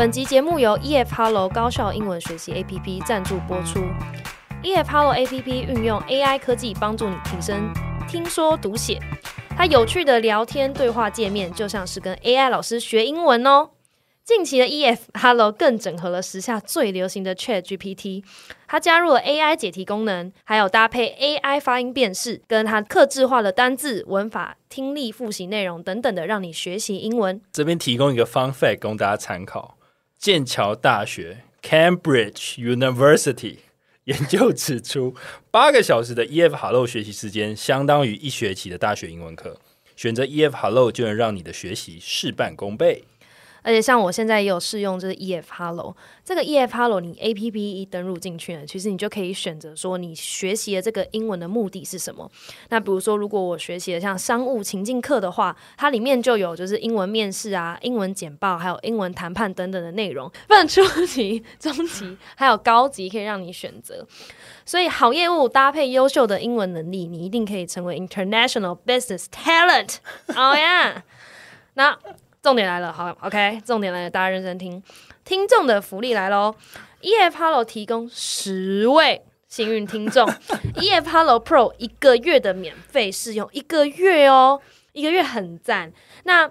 本集节目由 EF Hello 高效英文学习 APP 赞助播出。EF Hello APP 运用 AI 科技帮助你提升听说读写，它有趣的聊天对话界面就像是跟 AI 老师学英文哦。近期的 EF Hello 更整合了时下最流行的 ChatGPT， 它加入了 AI 解题功能，还有搭配 AI 发音辨识，跟它客制化的单字、文法、听力、复习内容等等的，让你学习英文。这边提供一个 fun fact 供大家参考：剑桥大学 Cambridge University 研究指出，8个小时的 EF Hello 学习时间相当于1学期的大学英文课。选择 EF Hello 就能让你的学习事半功倍。而且像我现在也有试用就是 EF Hello， 这个 EF Hello 你 APP 一登入进去呢，其实你就可以选择说你学习的这个英文的目的是什么。那比如说如果我学习的像商务情境课的话，它里面就有就是英文面试啊、英文简报还有英文谈判等等的内容，分初级、中级还有高级可以让你选择。所以好业务搭配优秀的英文能力，你一定可以成为 International Business Talent。 Oh yeah 那重点来了，好 ，OK， 重点来了，大家认真听。听众的福利来咯 ，EF Hello 提供10位幸运听众，EF Hello Pro 1个月的免费试用，1个月哦，1个月很赞。那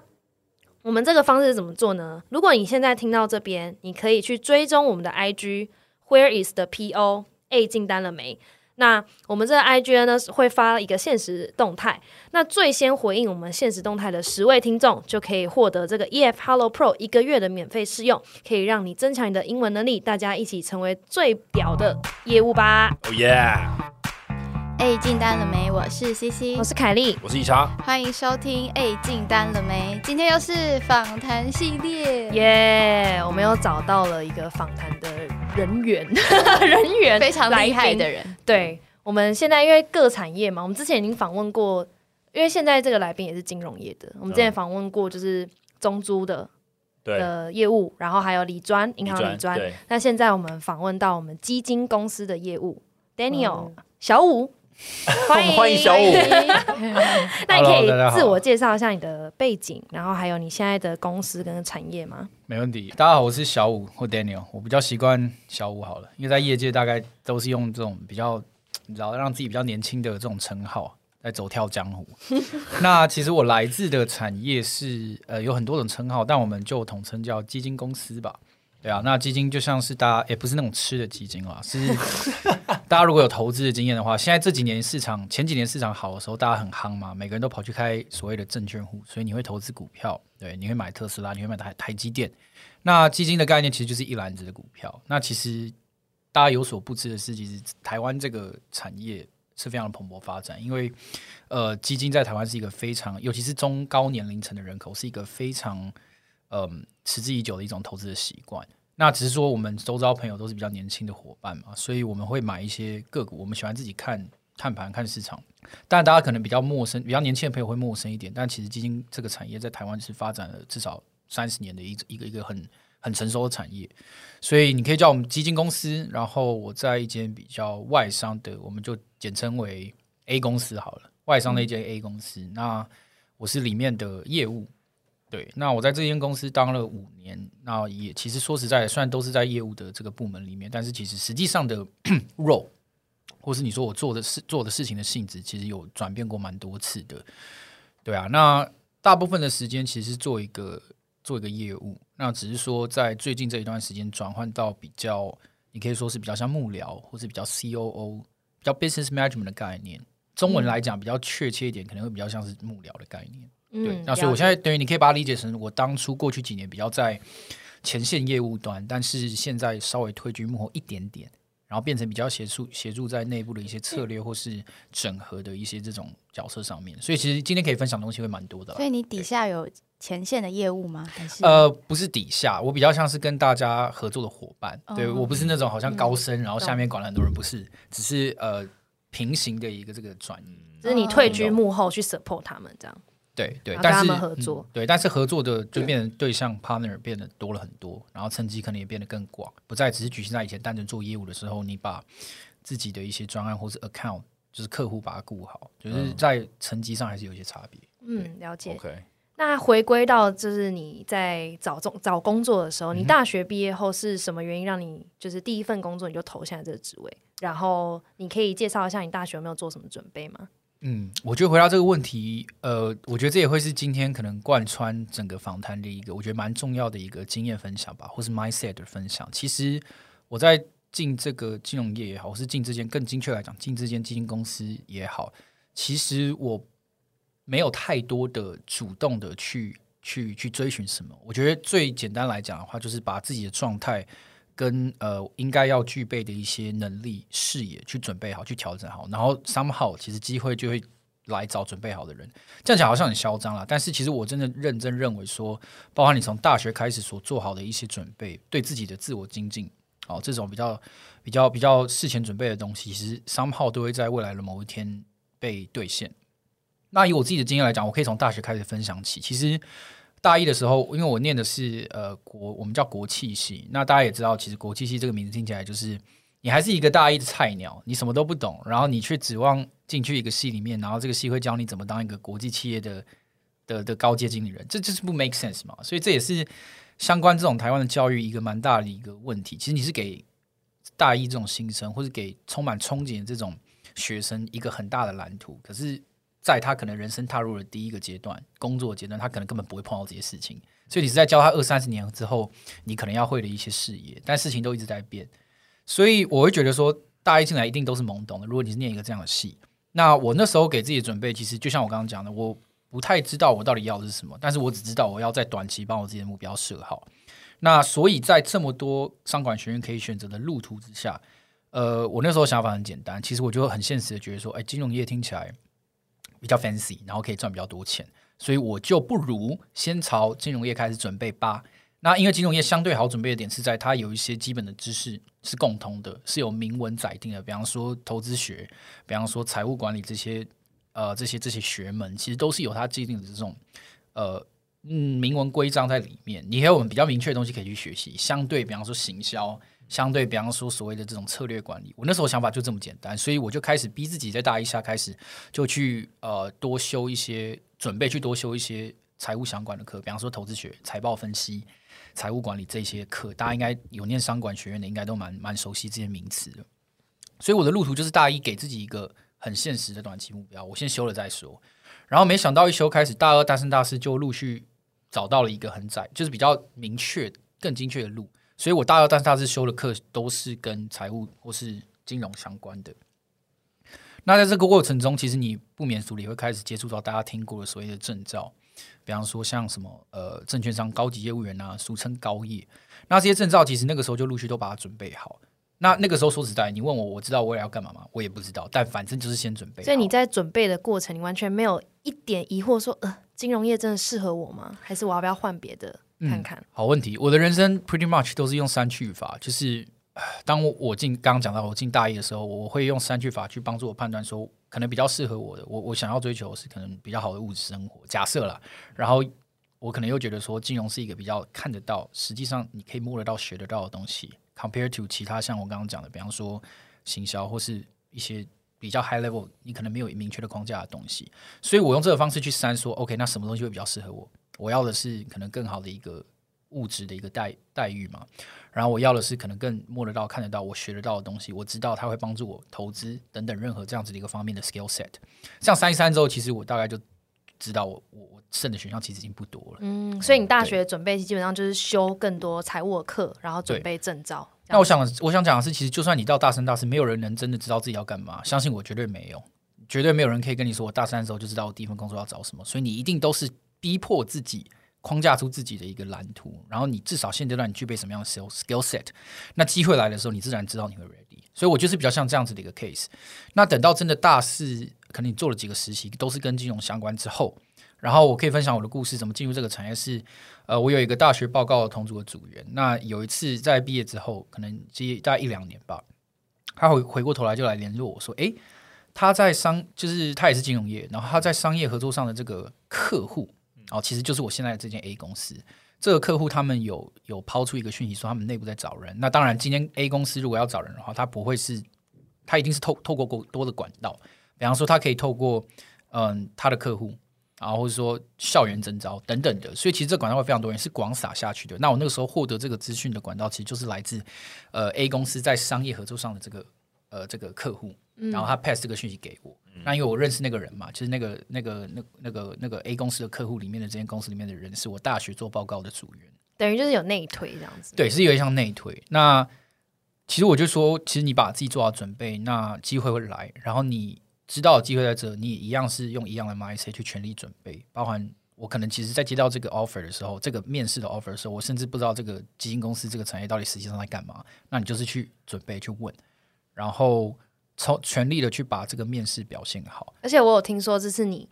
我们这个方式怎么做呢？如果你现在听到这边，你可以去追踪我们的 IG Where is the PO A 进单了没？那我们这个 IG 呢会发一个限时动态，那最先回应我们限时动态的10位听众就可以获得这个 EF Hello Pro 1个月的免费试用，可以让你增强你的英文能力，大家一起成为最屌的业务吧。 Oh yeah，A 进单了没？我是西西，我是凯莉，我是一查，欢迎收听 A 进单了没。今天又是访谈系列耶、yeah， 我们又找到了一个访谈的人员人员非常厉害的人。对，我们现在因为各产业嘛，我们之前已经访问过，因为现在这个来宾也是金融业的，我们之前访问过就是中租的业务，然后还有理专银行理专，那现在我们访问到我们基金公司的业务 Daniel、小武。欢迎小武那你可以自我介绍一下你的背景，然后还有你现在的公司跟产业吗？没问题，大家好，我是小武或 Daniel， 我比较习惯小武好了，因为在业界大概都是用这种比较你知道让自己比较年轻的这种称号在走跳江湖那其实我来自的产业是、有很多种称号，但我们就统称叫基金公司吧。对啊，那基金就像是大家也不是那种吃的基金啦，是大家如果有投资的经验的话，现在这几年市场前几年市场好的时候大家很夯嘛，每个人都跑去开所谓的证券户，所以你会投资股票，对，你会买特斯拉，你会买台积电。那基金的概念其实就是一篮子的股票。那其实大家有所不知的是，其实台湾这个产业是非常的蓬勃发展，因为基金在台湾是一个非常，尤其是中高年龄层的人口是一个非常持之以久的一种投资的习惯。那只是说我们周遭朋友都是比较年轻的伙伴嘛，所以我们会买一些个股，我们喜欢自己看盘看市场。但大家可能比较陌生，比较年轻的朋友会陌生一点，但其实基金这个产业在台湾是发展了至少30年的一个很成熟的产业。所以你可以叫我们基金公司，然后我在一间比较外商的，我们就简称为 A 公司好了，外商的一间 A 公司、那我是里面的业务。对，那我在这间公司当了5年，那也其实说实在的，虽然都是在业务的这个部门里面，但是其实实际上的role 或是你说我做的事情的性质，其实有转变过蛮多次的。对啊，那大部分的时间其实做一个业务，那只是说在最近这一段时间转换到比较，你可以说是比较像幕僚，或是比较 COO 比较 business management 的概念，中文来讲比较确切一点，可能会比较像是幕僚的概念。对，那所以我现在等于你可以把它理解成我当初过去几年比较在前线业务端，但是现在稍微退居幕后一点点，然后变成比较协助在内部的一些策略或是整合的一些这种角色上面。所以其实今天可以分享的东西会蛮多的。所以你底下有前线的业务吗？还是不是底下，我比较像是跟大家合作的伙伴。对，我不是那种好像高升然后下面管了很多人，不是，只是平行的一个这个转移，就是你退居幕后去 support 他们这样。对，但是跟他们合作、对，但是合作的就变成对象 partner 变得多了很多，然后层级可能也变得更广，不再只是局限在以前单纯做业务的时候，你把自己的一些专案或是 account 就是客户把它顾好，就是在层级上还是有一些差别。了解。OK，那回归到就是你在找工作的时候，你大学毕业后是什么原因让你就是第一份工作你就投下这个职位？然后你可以介绍一下你大学有没有做什么准备吗？我觉得回答这个问题，我觉得这也会是今天可能贯穿整个访谈的一个我觉得蛮重要的一个经验分享吧，或是 mindset 的分享。其实我在进这个金融业也好，或是进这间更精确来讲进这间基金公司也好，其实我没有太多的主动的去追寻什么。我觉得最简单来讲的话，就是把自己的状态跟应该要具备的一些能力、视野去准备好、去调整好，然后 somehow 其实机会就会来找准备好的人。这样讲好像很嚣张啦，但是其实我真的认真认为说，包括你从大学开始所做好的一些准备，对自己的自我精进，这种比较事前准备的东西，其实 somehow 都会在未来的某一天被兑现。那以我自己的经验来讲，我可以从大学开始分享起。其实大一的时候，因为我念的是我们叫国企系，那大家也知道，其实国企系这个名字听起来就是你还是一个大一的菜鸟，你什么都不懂，然后你去指望进去一个系里面，然后这个系会教你怎么当一个国际企业的高阶经理人，这就是不 make sense 嘛。所以这也是相关这种台湾的教育一个蛮大的一个问题。其实你是给大一这种新生，或是给充满憧憬的这种学生一个很大的蓝图，可是在他可能人生踏入了第一个阶段，工作阶段，他可能根本不会碰到这些事情，所以你是在教他20-30年之后你可能要会的一些事业，但事情都一直在变。所以我会觉得说，大一进来一定都是懵懂的，如果你是念一个这样的系。那我那时候给自己的准备，其实就像我刚刚讲的，我不太知道我到底要的是什么，但是我只知道我要在短期帮我自己的目标设好。那所以在这么多商管学院可以选择的路途之下，我那时候想法很简单，其实我就很现实的觉得说，金融业听起来比较 fancy， 然后可以赚比较多钱，所以我就不如先朝金融业开始准备吧。那因为金融业相对好准备的点是在它有一些基本的知识是共通的，是有明文载定的，比方说投资学，比方说财务管理，这些学门其实都是有它既定的这种明文规章在里面，你还有我们比较明确的东西可以去学习。相对比方说行销，相对比方说所谓的这种策略管理，我那时候想法就这么简单，所以我就开始逼自己在大一下开始就去多修一些财务相关的课，比方说投资学、财报分析、财务管理这些课，大家应该有念商管学院的应该都蛮熟悉这些名词的。所以我的路途就是大一给自己一个很现实的短期目标，我先修了再说。然后没想到一修开始，大二、大三、大四就陆续找到了一个很窄，就是比较明确、更精确的路。所以我大二、大四修的课都是跟财务或是金融相关的。那在这个过程中，其实你不免俗地会开始接触到大家听过的所谓的证照，比方说像什么证券商高级业务员啊，俗称高业。那这些证照其实那个时候就陆续都把它准备好。那个时候说实在，你问我知道我也要干嘛吗？我也不知道，但反正就是先准备好。所以你在准备的过程，你完全没有一点疑惑说，金融业真的适合我吗？还是我要不要换别的？看看，好问题。我的人生 pretty much 都是用删去法，就是当我刚刚讲到我进大一的时候，我会用删去法去帮助我判断说可能比较适合我的，我想要追求是可能比较好的物质生活，假设啦。然后我可能又觉得说金融是一个比较看得到，实际上你可以摸得到、学得到的东西 compared to 其他像我刚刚讲的，比方说行销或是一些比较 high level 你可能没有明确的框架的东西。所以我用这个方式去删说 OK， 那什么东西会比较适合我，我要的是可能更好的一个物质的一个待遇嘛，然后我要的是可能更摸得到、看得到、我学得到的东西，我知道它会帮助我投资等等任何这样子的一个方面的 skill set。 这样删一删之后，其实我大概就知道我剩的选项其实已经不多了。所以你大学准备基本上就是修更多财务课，然后准备证照。那我想讲的是，其实就算你到大三大四，没有人能真的知道自己要干嘛，相信我，绝对没有人可以跟你说我大三的时候就知道我第一份工作要找什么。所以你一定都是逼迫自己框架出自己的一个蓝图，然后你至少现阶段你具备什么样的 skill set， 那机会来的时候你自然知道你会 ready。 所以我就是比较像这样子的一个 case。 那等到真的大四，可能你做了几个实习都是跟金融相关之后，然后我可以分享我的故事怎么进入这个产业。是我有一个大学报告的同组的组员，那有一次在毕业之后可能大概1-2年吧，他回过头来就来联络我说，诶，他在就是他也是金融业，然后他在商业合作上的这个客户，其实就是我现在的这间 A 公司，这个客户他们有抛出一个讯息说他们内部在找人。那当然今天 A 公司如果要找人的话，他一定是透过多的管道，比方说他可以透过他的客户，然后或者说校园征招等等的，所以其实这管道会非常多元，是广撒下去的。那我那个时候获得这个资讯的管道，其实就是来自A 公司在商业合作上的这个客户，然后他 pass 这个讯息给我。那因为我认识那个人嘛，就是那个 A 公司的客户里面的这间公司里面的人，是我大学做报告的组员，等于就是有内推这样子。对，是有一项内推。那其实我就说，其实你把自己做好准备，那机会会来，然后你知道机会在这，你也一样是用一样的 mindset 去全力准备，包含我可能其实在接到这个 offer 的时候，这个面试的 offer 的时候，我甚至不知道这个基金公司这个产业到底实际上在干嘛，那你就是去准备去问，然后全力的去把这个面试表现好。而且我有听说这是你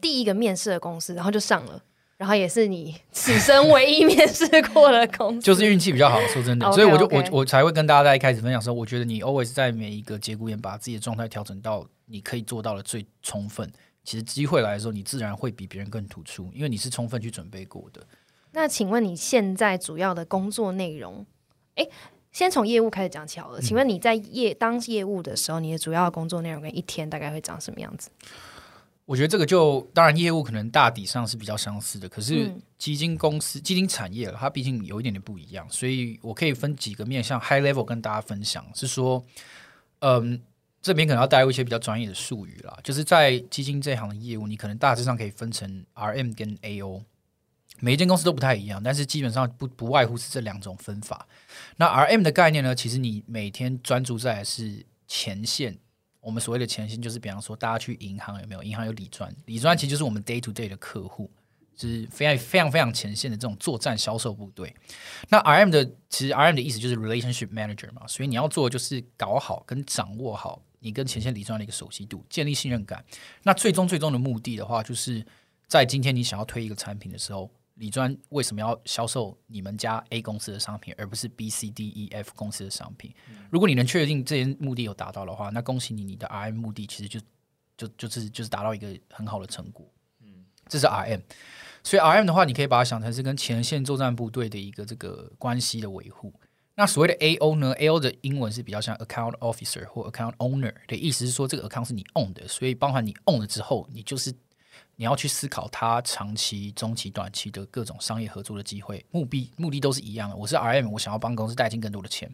第一个面试的公司，然后就上了，然后也是你此生唯一面试过的公司就是运气比较好，说真的。所以我才会跟大家在一开始分享说，我觉得你 always 在每一个节骨眼把自己的状态调整到你可以做到的最充分，其实机会来的时候你自然会比别人更突出，因为你是充分去准备过的。那请问你现在主要的工作内容，先从业务开始讲起好了。请问你在当业务的时候，你的主要的工作内容跟一天大概会长什么样子？我觉得这个就当然业务可能大体上是比较相似的，可是基金公司基金产业它毕竟有一点点不一样，所以我可以分几个面向 high level 跟大家分享，是说这边可能要带入一些比较专业的术语啦，就是在基金这行的业务你可能大致上可以分成 RM 跟 AO， 每一间公司都不太一样，但是基本上 不外乎是这两种分法。那 RM 的概念呢，其实你每天专注在的是前线，我们所谓的前线就是比方说大家去银行，有没有银行有理专，理专其实就是我们 day to day 的客户，就是非常非常非常前线的这种作战销售部队。那 RM 的其实 RM 的意思就是 relationship manager 嘛，所以你要做的就是搞好跟掌握好你跟前线理专的一个熟悉度，建立信任感。那最终的目的的话，就是在今天你想要推一个产品的时候，理专为什么要销售你们家 A 公司的商品而不是 BCDEF 公司的商品，如果你能确定这些目的有达到的话，那恭喜你，你的 RM 目的其实就是达到一个很好的成果。这是 RM。 所以 RM 的话你可以把它想成是跟前线作战部队的一个这个关系的维护。那所谓的 AO 呢， AO 的英文是比较像 Account Officer 或 Account Owner 的意思，是说这个 Account 是你 own 的，所以包含你 own 了之后，你就是你要去思考它长期、中期、短期的各种商业合作的机会，目的都是一样的。我是 RM， 我想要帮公司带进更多的钱；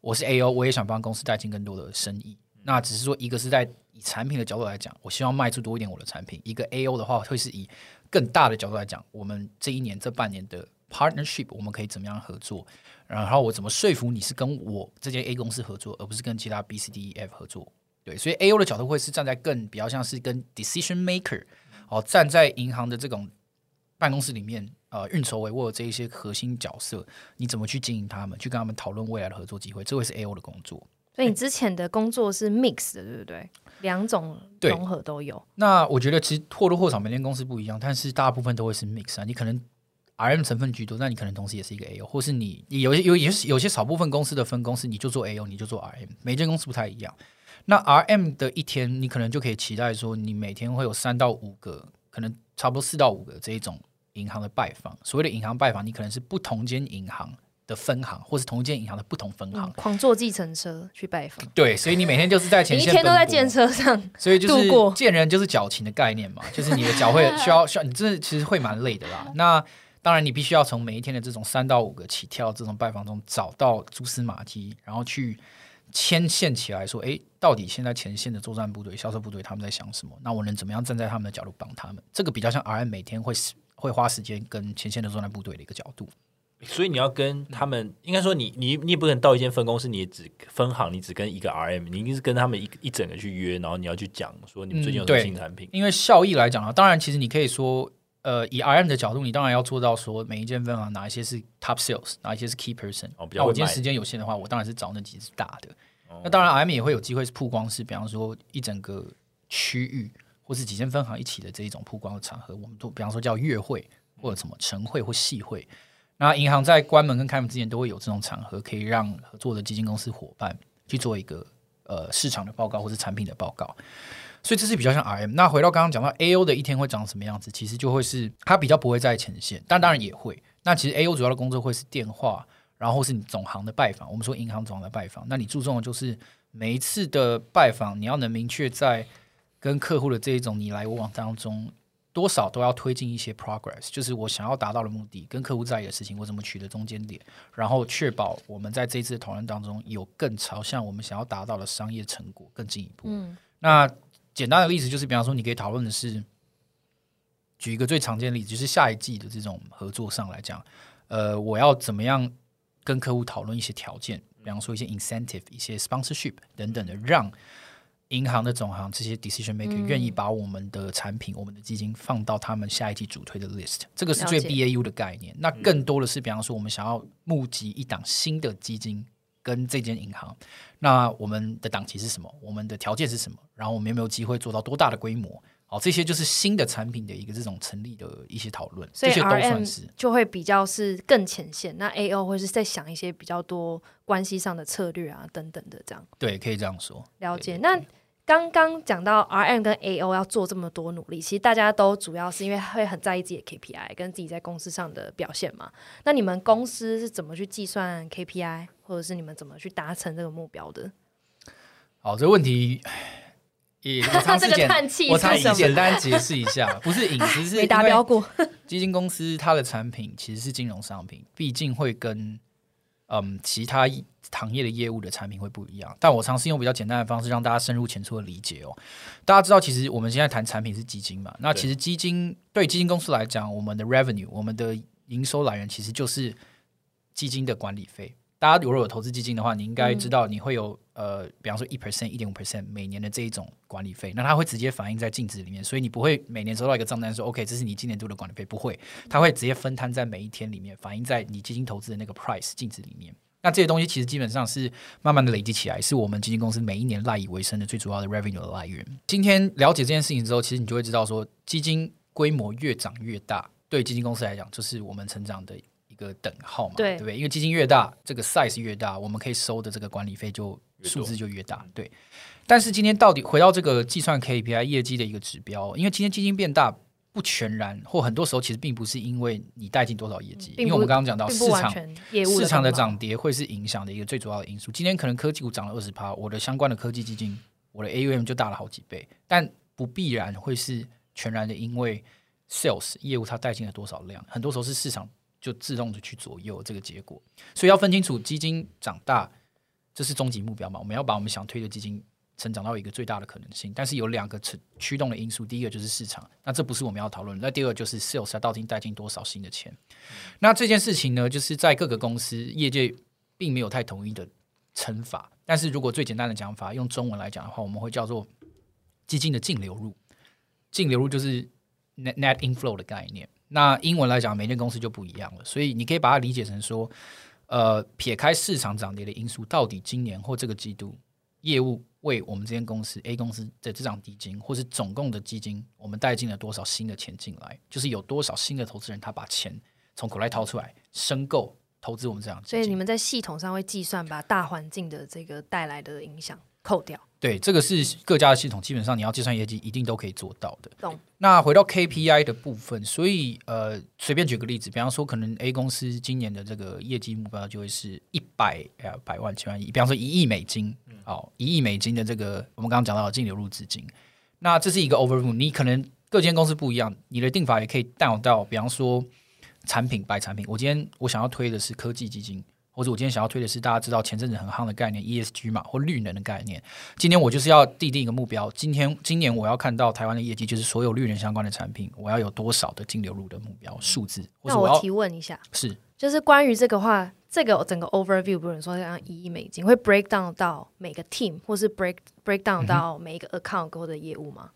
我是 AO， 我也想帮公司带进更多的生意。那只是说，一个是在以产品的角度来讲，我希望卖出多一点我的产品；一个 AO 的话，会是以更大的角度来讲，我们这一年、这半年的 partnership 我们可以怎么样合作，然后我怎么说服你是跟我这间 A 公司合作，而不是跟其他 B、C、D、E、F 合作。对，所以 AO 的角度会是站在更比较像是跟 decision maker。站在银行的这种办公室里面，运筹帷幄的这一些核心角色，你怎么去经营他们，去跟他们讨论未来的合作机会，这会是 AO 的工作。所以你之前的工作是 mix 的，对不对？两种融合都有。那我觉得其实或多或少每间公司不一样，但是大部分都会是 mix 啊。你可能 RM 成分居多，但你可能同时也是一个 AO， 或是你有些少部分公司的分工是你就做 AO， 你就做 RM， 每间公司不太一样。那 RM 的一天你可能就可以期待说你每天会有3到5个，可能差不多4到5个这一种银行的拜访。所谓的银行拜访，你可能是不同间银行的分行，或是同一间银行的不同分行，狂坐计程车去拜访。对，所以你每天就是在前线奔波，你一天都在建车上度过，所以就是见人就是矫情的概念嘛，就是你的脚会需要你这其实会蛮累的啦。那当然你必须要从每一天的这种3到5个起跳这种拜访中找到蛛丝马迹，然后去牵线起来说，到底现在前线的作战部队、销售部队他们在想什么？那我能怎么样站在他们的角度帮他们？这个比较像 RM 每天会花时间跟前线的作战部队的一个角度。所以你要跟他们，应该说你也不可能到一间分公司，你也只分行，你只跟一个 RM， 你一定是跟他们一整个去约，然后你要去讲说你们最近有什么新产品。因为效益来讲，当然其实你可以说，以 RM 的角度，你当然要做到说每一间分行哪一些是 top sales， 哪一些是 key person。那我今天时间有限的话，我当然是找那几只大的。那当然 RM 也会有机会曝光，是比方说一整个区域或是几间分行一起的这一种曝光的场合，我们都比方说叫月会或者什么晨会或系会。那银行在关门跟开门之前都会有这种场合，可以让合作的基金公司伙伴去做一个市场的报告或是产品的报告。所以这是比较像 RM。 那回到刚刚讲到 AO 的一天会长什么样子，其实就会是它比较不会在前线，但当然也会。那其实 AO 主要的工作会是电话，然后是你总行的拜访，我们说银行总行的拜访，那你注重的就是每一次的拜访你要能明确在跟客户的这一种你来我往当中多少都要推进一些 progress， 就是我想要达到的目的跟客户在意的事情，我怎么取得中间点，然后确保我们在这一次的讨论当中有更朝向我们想要达到的商业成果更进一步。那简单的例子就是，比方说你可以讨论的是，举一个最常见的例子，就是下一季的这种合作上来讲，我要怎么样跟客户讨论一些条件，比方说一些 incentive、一些 sponsorship 等等的，让银行的总行这些 decision maker 愿意把我们的产品、我们的基金放到他们下一季主推的 list， 这个是最 BAU 的概念。那更多的是比方说我们想要募集一档新的基金跟这间银行，那我们的档期是什么，我们的条件是什么，然后我们有没有机会做到多大的规模。好，这些就是新的产品的一个这种成立的一些讨论，这些都算是就会比较是更前线，那 AO 会是在想一些比较多关系上的策略啊等等的这样。对，可以这样说。了解。那刚刚讲到 RM 跟 AO 要做这么多努力，其实大家都主要是因为会很在意自己的 KPI 跟自己在公司上的表现嘛。那你们公司是怎么去计算 KPI， 或者是你们怎么去达成这个目标的？好，这个问题这个叹气，我尝试简单解释一下，不是隐私，是没达标过。基金公司它的产品其实是金融商品，毕竟会跟其他行业的业务的产品会不一样。但我尝试用比较简单的方式让大家深入浅出的理解哦。大家知道，其实我们现在谈产品是基金嘛，那其实基金对基金公司来讲，我们的 revenue， 我们的营收来源其实就是基金的管理费。大家如果有投资基金的话，你应该知道你会有比方说 1%、1.5% 每年的这一种管理费，那它会直接反映在净值里面，所以你不会每年收到一个账单说 OK 这是你今年度的管理费，不会，它会直接分摊在每一天里面，反映在你基金投资的那个 price 净值里面。那这些东西其实基本上是慢慢的累积起来，是我们基金公司每一年赖以为生的最主要的 revenue 的来源。今天了解这件事情之后，其实你就会知道说，基金规模越长越大，对基金公司来讲就是我们成长的一个等号嘛， 对不对？因为基金越大，这个 size 越大，我们可以收的这个管理费就数字就越大。对，但是今天到底回到这个计算 KPI 业绩的一个指标，因为今天基金变大不全然，或很多时候其实并不是因为你带进多少业绩，因为我们刚刚讲到市场的涨跌会是影响的一个最主要的因素。今天可能科技股涨了 20%， 我的相关的科技基金，我的 AUM 就大了好几倍，但不必然会是全然的因为 sales 业务它带进了多少量，很多时候是市场就自动的去左右这个结果。所以要分清楚基金长大，这是终极目标嘛，我们要把我们想推的基金成长到一个最大的可能性，但是有两个驱动的因素，第一个就是市场，那这不是我们要讨论，那第二个就是 sales 它到底带进多少新的钱。那这件事情呢，就是在各个公司业界并没有太统一的称法，但是如果最简单的讲法用中文来讲的话，我们会叫做基金的净流入。净流入就是 net inflow 的概念，那英文来讲每间公司就不一样了，所以你可以把它理解成说撇开市场涨跌的因素，到底今年或这个季度业务为我们这间公司 A 公司的这档基金或是总共的基金，我们带进了多少新的钱进来，就是有多少新的投资人他把钱从口袋掏出来申购投资我们这档基金。所以你们在系统上会计算把大环境的这个带来的影响扣掉。对，这个是各家的系统，基本上你要计算业绩一定都可以做到的。懂。那回到 KPI 的部分，所以随便举个例子，比方说可能 A 公司今年的这个业绩目标就会是100万千万亿，比方说1亿美金，1亿美金的这个我们刚刚讲到的净流入资金。那这是一个 overview， 你可能各间公司不一样，你的定法也可以 down 到比方说产品 by 产品，我今天我想要推的是科技基金，或者我今天想要推的是大家知道前阵子很夯的概念 ESG 嘛，或绿能的概念。今天我就是要定一个目标，今年我要看到台湾的业绩，就是所有绿能相关的产品我要有多少的净流入的目标数字。那我提问一下，是就是关于这个话，这个整个 overview 比如说像1亿美金会 break down 到每个 team 或是 break down 到每一个 account 或者业务吗？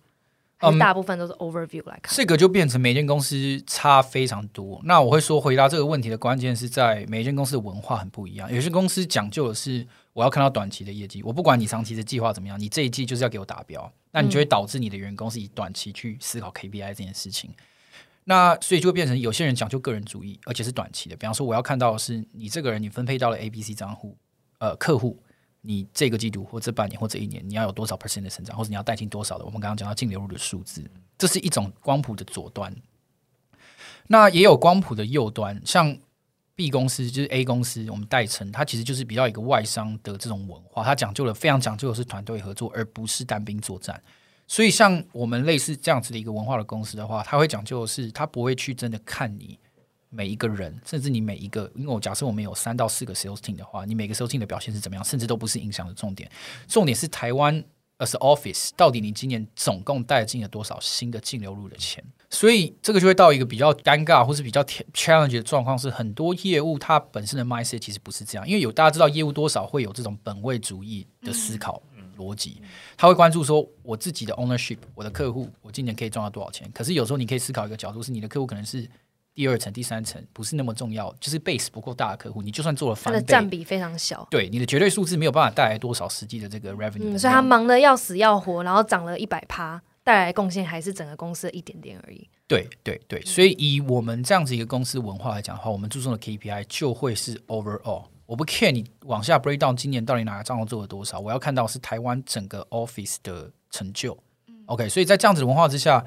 还是大部分都是 overview 来看，这个就变成每间公司差非常多。那我会说回答这个问题的关键是在每间公司的文化很不一样，有些公司讲究的是我要看到短期的业绩，我不管你长期的计划怎么样，你这一季就是要给我达标，那你就会导致你的员工是以短期去思考 KPI 这件事情。那所以就会变成有些人讲究个人主义，而且是短期的，比方说我要看到的是你这个人你分配到了 ABC 账户客户，你这个季度或这半年或这一年你要有多少 % 的成长，或者你要带进多少的我们刚刚讲到净流入的数字，这是一种光谱的左端。那也有光谱的右端，像 B 公司就是 A 公司我们代称，它其实就是比较一个外商的这种文化，它讲究了非常讲究的是团队合作，而不是单兵作战。所以像我们类似这样子的一个文化的公司的话，它会讲究的是它不会去真的看你每一个人，甚至你每一个，因为我假设我们有3到4个 sales team 的话，你每个 sales team 的表现是怎么样，甚至都不是影响的重点。重点是台湾 as office 到底你今年总共带进了多少新的净流入的钱。所以这个就会到一个比较尴尬或是比较 challenge 的状况，是很多业务它本身的 mindset 其实不是这样，因为有大家知道业务多少会有这种本位主义的思考。逻辑他会关注说我自己的 ownership， 我的客户我今年可以赚到多少钱。可是有时候你可以思考一个角度，是你的客户可能是第2层第3层，不是那么重要，就是 base 不够大的客户，你就算做了翻倍，它的占比非常小，对你的绝对数字没有办法带来多少实际的这个 revenue，所以他忙得要死要活，然后涨了 100%， 带来贡献还是整个公司的一点点而已。对对对，所以以我们这样子一个公司文化来讲的话，我们注重的 KPI 就会是 overall，我不 care 你往下 break down 今年到底哪个账号做了多少，我要看到是台湾整个 office 的成就。OK， 所以在这样子的文化之下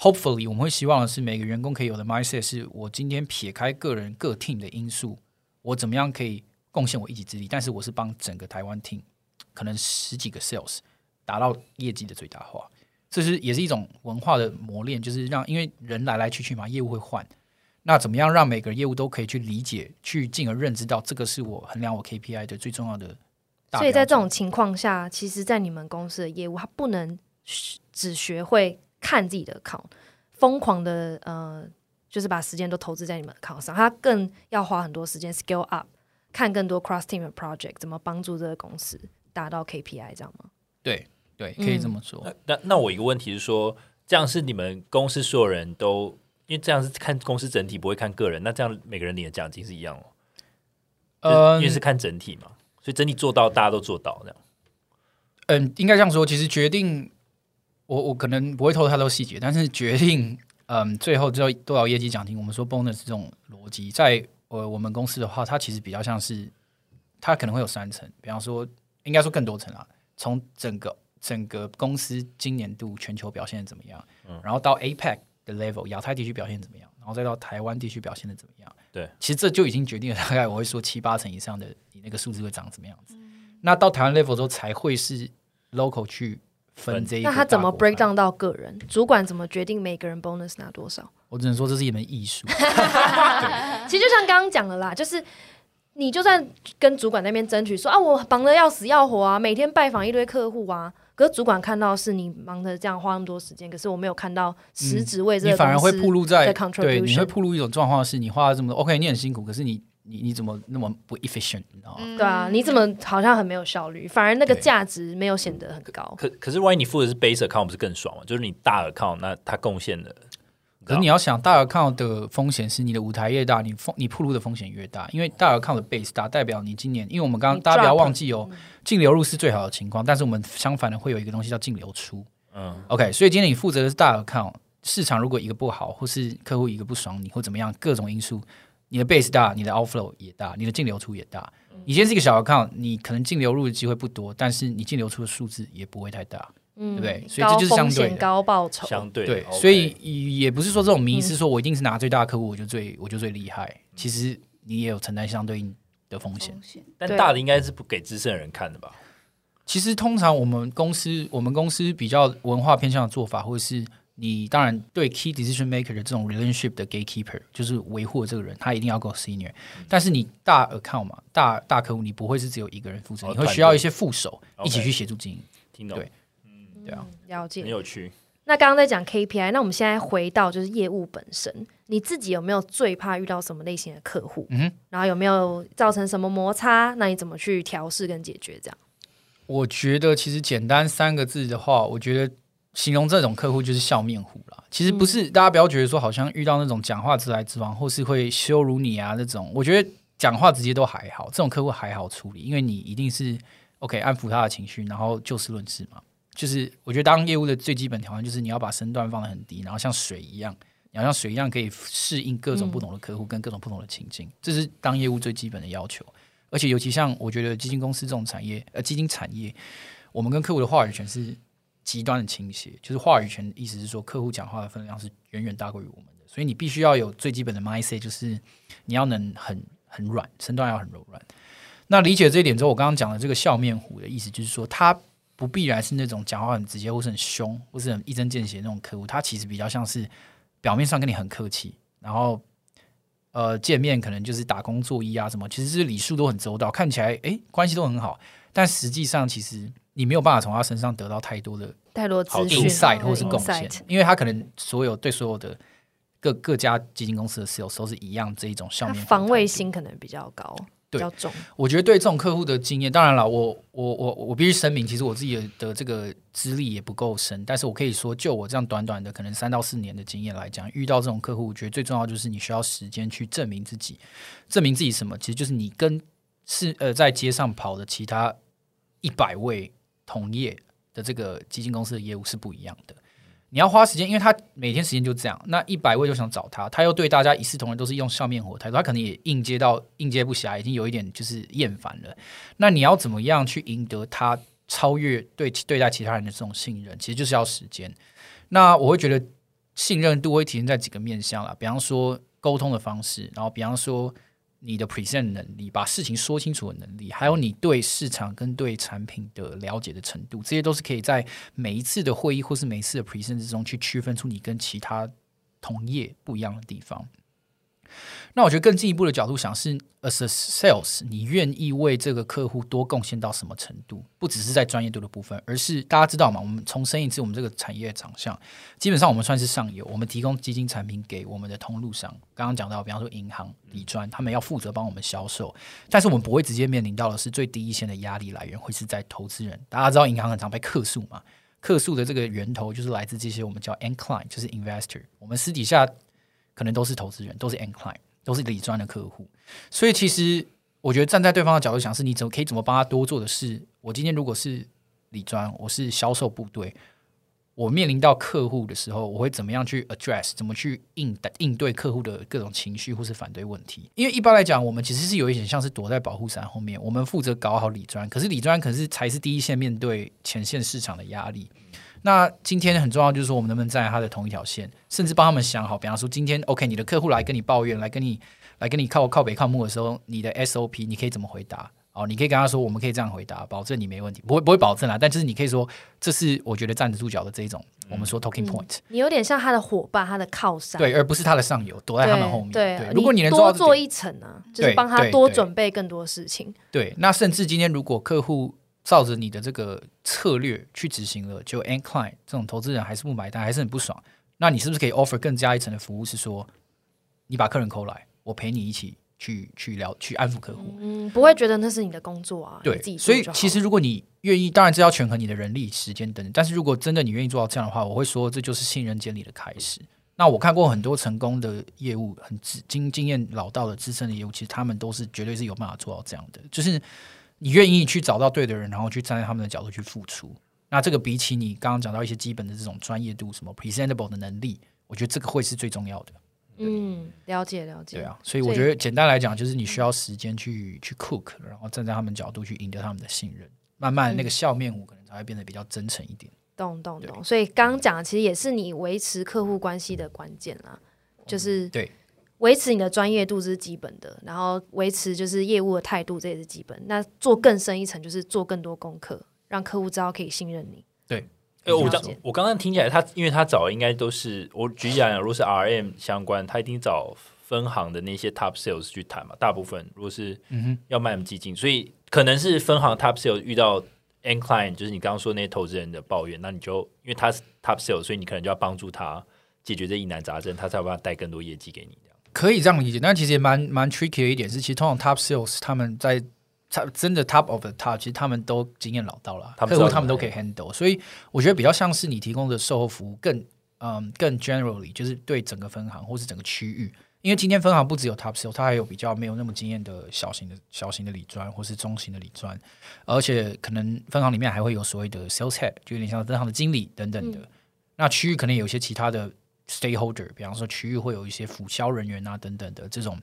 hopefully 我们会希望的是每个员工可以有的 mindset 是我今天撇开个人各 team 的因素，我怎么样可以贡献我一己之力，但是我是帮整个台湾 team 可能10几个 sales 达到业绩的最大化。这是也是一种文化的磨练，就是让因为人来来去去嘛，业务会换，那怎么样让每个业务都可以去理解，去进而认知到这个是我衡量我 KPI 的最重要的大标准。所以在这种情况下，其实在你们公司的业务它不能只学会看自己的 account， 疯狂的就是把时间都投资在你们 account 上，它更要花很多时间 scale up， 看更多 cross team 的 project 怎么帮助这个公司达到 KPI， 这样吗？对对，可以这么说。那我一个问题是说，这样是你们公司所有人都，因为这样是看公司整体，不会看个人，那这样每个人领的奖金是一样哦，因为是看整体嘛，所以整体做到大家都做到这样。应该这样说，其实决定我可能不会透露太多细节，但是决定最后就多少业绩奖金，我们说 bonus 这种逻辑，在我们公司的话，它其实比较像是它可能会有3层，比方说应该说更多层啦，从整个公司今年度全球表现怎么样，然后到 APEC。的 level 亚太地区表现怎么样，然后再到台湾地区表现的怎么样。对，其实这就已经决定了大概我会说7、8成以上的你那个数字会长怎么样子。那到台湾 level 之后才会是 local 去分这一个。那他怎么 break down 到个人？主管怎么决定每个人 bonus 拿多少？我只能说这是一门艺术。其实就像刚刚讲的啦，就是你就算跟主管那边争取说啊，我忙得要死要活啊，每天拜访一堆客户啊。可是主管看到是你忙着这样花那么多时间，可是我没有看到实质为这个公司的 contribution，你反而会暴露在对，你会暴露一种状况是你花了这么多 OK 你很辛苦，可是你怎么那么不 efficient， 你知道吗？对啊，你怎么好像很没有效率，反而那个价值没有显得很高。可是万一你负责是 base account 不是更爽吗？就是你大 account 那它贡献的，可是你要想大 account 的风险是你的舞台越大，你暴露的风险越大，因为大 account 的 base 大，代表你今年，因为我们刚刚大家不要忘记哦，净流入是最好的情况，但是我们相反的会有一个东西叫净流出。OK， 所以今天你负责的是大 account， 市场如果一个不好，或是客户一个不爽你，或怎么样各种因素，你的 base 大，你的 outflow 也大，你的净流出也大。你今天是一个小 account， 你可能净流入的机会不多，但是你净流出的数字也不会太大。对不对？所以这就是相对的高报酬，相对对， okay。 所以也不是说这种迷思，说我一定是拿最大的客户我就最厉害。其实你也有承担相对应的风险，但大的应该是不给资深的人看的吧？其实通常我们公司比较文化偏向的做法，或者是你当然对 key decision maker 的这种 relationship 的 gatekeeper， 就是维护这个人，他一定要够 senior。但是你大 account 嘛，大客户你不会是只有一个人负责，你会需要一些副手一起去协助经营。听懂？对。了解，很有趣。那刚刚在讲 KPI， 那我们现在回到就是业务本身，你自己有没有最怕遇到什么类型的客户？然后有没有造成什么摩擦？那你怎么去调试跟解决？这样，我觉得其实简单3个字的话，我觉得形容这种客户就是笑面虎啦。其实不是，大家不要觉得说好像遇到那种讲话直来直往，或是会羞辱你啊那种。我觉得讲话直接都还好，这种客户还好处理，因为你一定是 OK 安抚他的情绪，然后就事论事嘛。就是我觉得当业务的最基本条件就是你要把身段放得很低，然后像水一样，你要像水一样可以适应各种不同的客户跟各种不同的情境，这是当业务最基本的要求。而且尤其像我觉得基金公司这种产业，基金产业，我们跟客户的话语权是极端的倾斜，就是话语权意思是说客户讲话的分量是远远大过于我们的，所以你必须要有最基本的 mindset， 就是你要能很软，身段要很柔软。那理解这一点之后，我刚刚讲的这个笑面虎的意思就是说，他不必然是那种讲话很直接或是很凶或是很一针见血的那种客户，他其实比较像是表面上跟你很客气，然后见面可能就是打工作揖啊什么，其实是礼数都很周到，看起来关系都很好，但实际上其实你没有办法从他身上得到太多资讯 insight 或是贡献，因为他可能对所有的各家基金公司的sales都是一样这一种效面，他防卫心可能比较高，比较重。我觉得对这种客户的经验，当然了，我必须声明，其实我自己的这个资历也不够深，但是我可以说，就我这样短短的可能3到4年的经验来讲，遇到这种客户，我觉得最重要就是你需要时间去证明自己。证明自己什么？其实就是你跟在街上跑的其他100位同业的这个基金公司的业务是不一样的。你要花时间，因为他每天时间就这样，那100位就想找他，他又对大家一视同仁，都是用笑面虎态度，他可能也应接不暇，已经有一点就是厌烦了。那你要怎么样去赢得他，超越对待其他人的这种信任，其实就是要时间。那我会觉得信任度会体现在几个面向啦，比方说沟通的方式，然后比方说你的 present 能力，把事情说清楚的能力，还有你对市场跟对产品的了解的程度，这些都是可以在每一次的会议或是每一次的 present 之中去区分出你跟其他同业不一样的地方。那我觉得更进一步的角度想是 as a sales， 你愿意为这个客户多贡献到什么程度，不只是在专业度的部分，而是大家知道嘛，我们重申一次我们这个产业的长相，基本上我们算是上游，我们提供基金产品给我们的通路商，刚刚讲到比方说银行、理专，他们要负责帮我们销售，但是我们不会直接面临到的是最低一线的压力来源会是在投资人。大家知道银行很常被客诉嘛，客诉的这个源头就是来自这些我们叫 end client， 就是 investor， 我们私底下可能都是投资人，都是 end client， 都是理专的客户，所以其实我觉得站在对方的角度想是你可以怎么帮他多做的事。我今天如果是理专，我是销售部队，我面临到客户的时候，我会怎么样去 address， 怎么去应对客户的各种情绪或是反对问题。因为一般来讲我们其实是有一点像是躲在保护伞后面，我们负责搞好理专，可是理专可是才是第一线面对前线市场的压力。那今天很重要就是说我们能不能站在他的同一条线，甚至帮他们想好，比方说今天 OK 你的客户来跟你抱怨，来跟你靠北靠木的时候，你的 SOP 你可以怎么回答。哦，你可以跟他说我们可以这样回答，保证你没问题，不会保证啦，但就是你可以说这是我觉得站得住脚的这一种，我们说 talking point， 你有点像他的伙伴，他的靠山，对，而不是他的上游躲在他们后面。 对，如果你能做到多做一层啊，就是帮他多准备更多事情。 对，那甚至今天如果客户照着你的这个策略去执行了，就 end client 这种投资人还是不买单，还是很不爽，那你是不是可以 offer 更加一层的服务，是说你把客人抠来，我陪你一起去安抚客户。嗯，不会觉得那是你的工作啊，对，你自己做就好。所以其实如果你愿意，当然这要权衡你的人力、时间等等，但是如果真的你愿意做到这样的话，我会说这就是信任建立的开始。那我看过很多成功的业务，很经验老道的资深的业务，其实他们都是绝对是有办法做到这样的，就是你愿意去找到对的人，然后去站在他们的角度去付出。那这个比起你刚刚讲到一些基本的这种专业度什么 presentable 的能力，我觉得这个会是最重要的。嗯，了解。对啊，所以我觉得简单来讲就是你需要时间去 cook， 然后站在他们角度去赢得他们的信任，慢慢那个笑面虎可能才会变得比较真诚一点。懂。所以刚刚讲的其实也是你维持客户关系的关键啦，就是对维持你的专业度是基本的，然后维持就是业务的态度，这也是基本。那做更深一层就是做更多功课，让客户知道可以信任你。对，我刚刚听起来他，因为他找的应该都是我举例讲，如果是 RM 相关，他一定找分行的那些 top sales 去谈嘛。大部分如果是要卖基金，所以可能是分行 top sales 遇到 end client， 就是你刚刚说那些投资人的抱怨，那你就因为他是 top sales， 所以你可能就要帮助他解决这疑难杂症，他才有办法带更多业绩给你。可以这样理解，但其实也蛮 tricky 的一点是，其实通常 top sales 他们在真的 top of the top， 其实他们都经验老道了，客户他们都可以 handle， 所以我觉得比较像是你提供的售后服务更 generally， 就是对整个分行或是整个区域，因为今天分行不只有 top sales， 它还有比较没有那么经验的小型的理专或是中型的理专，而且可能分行里面还会有所谓的 sales head， 就有点像分行的经理等等的。那区域可能有一些其他的stakeholder， 比方说区域会有一些辅销人员啊等等的这种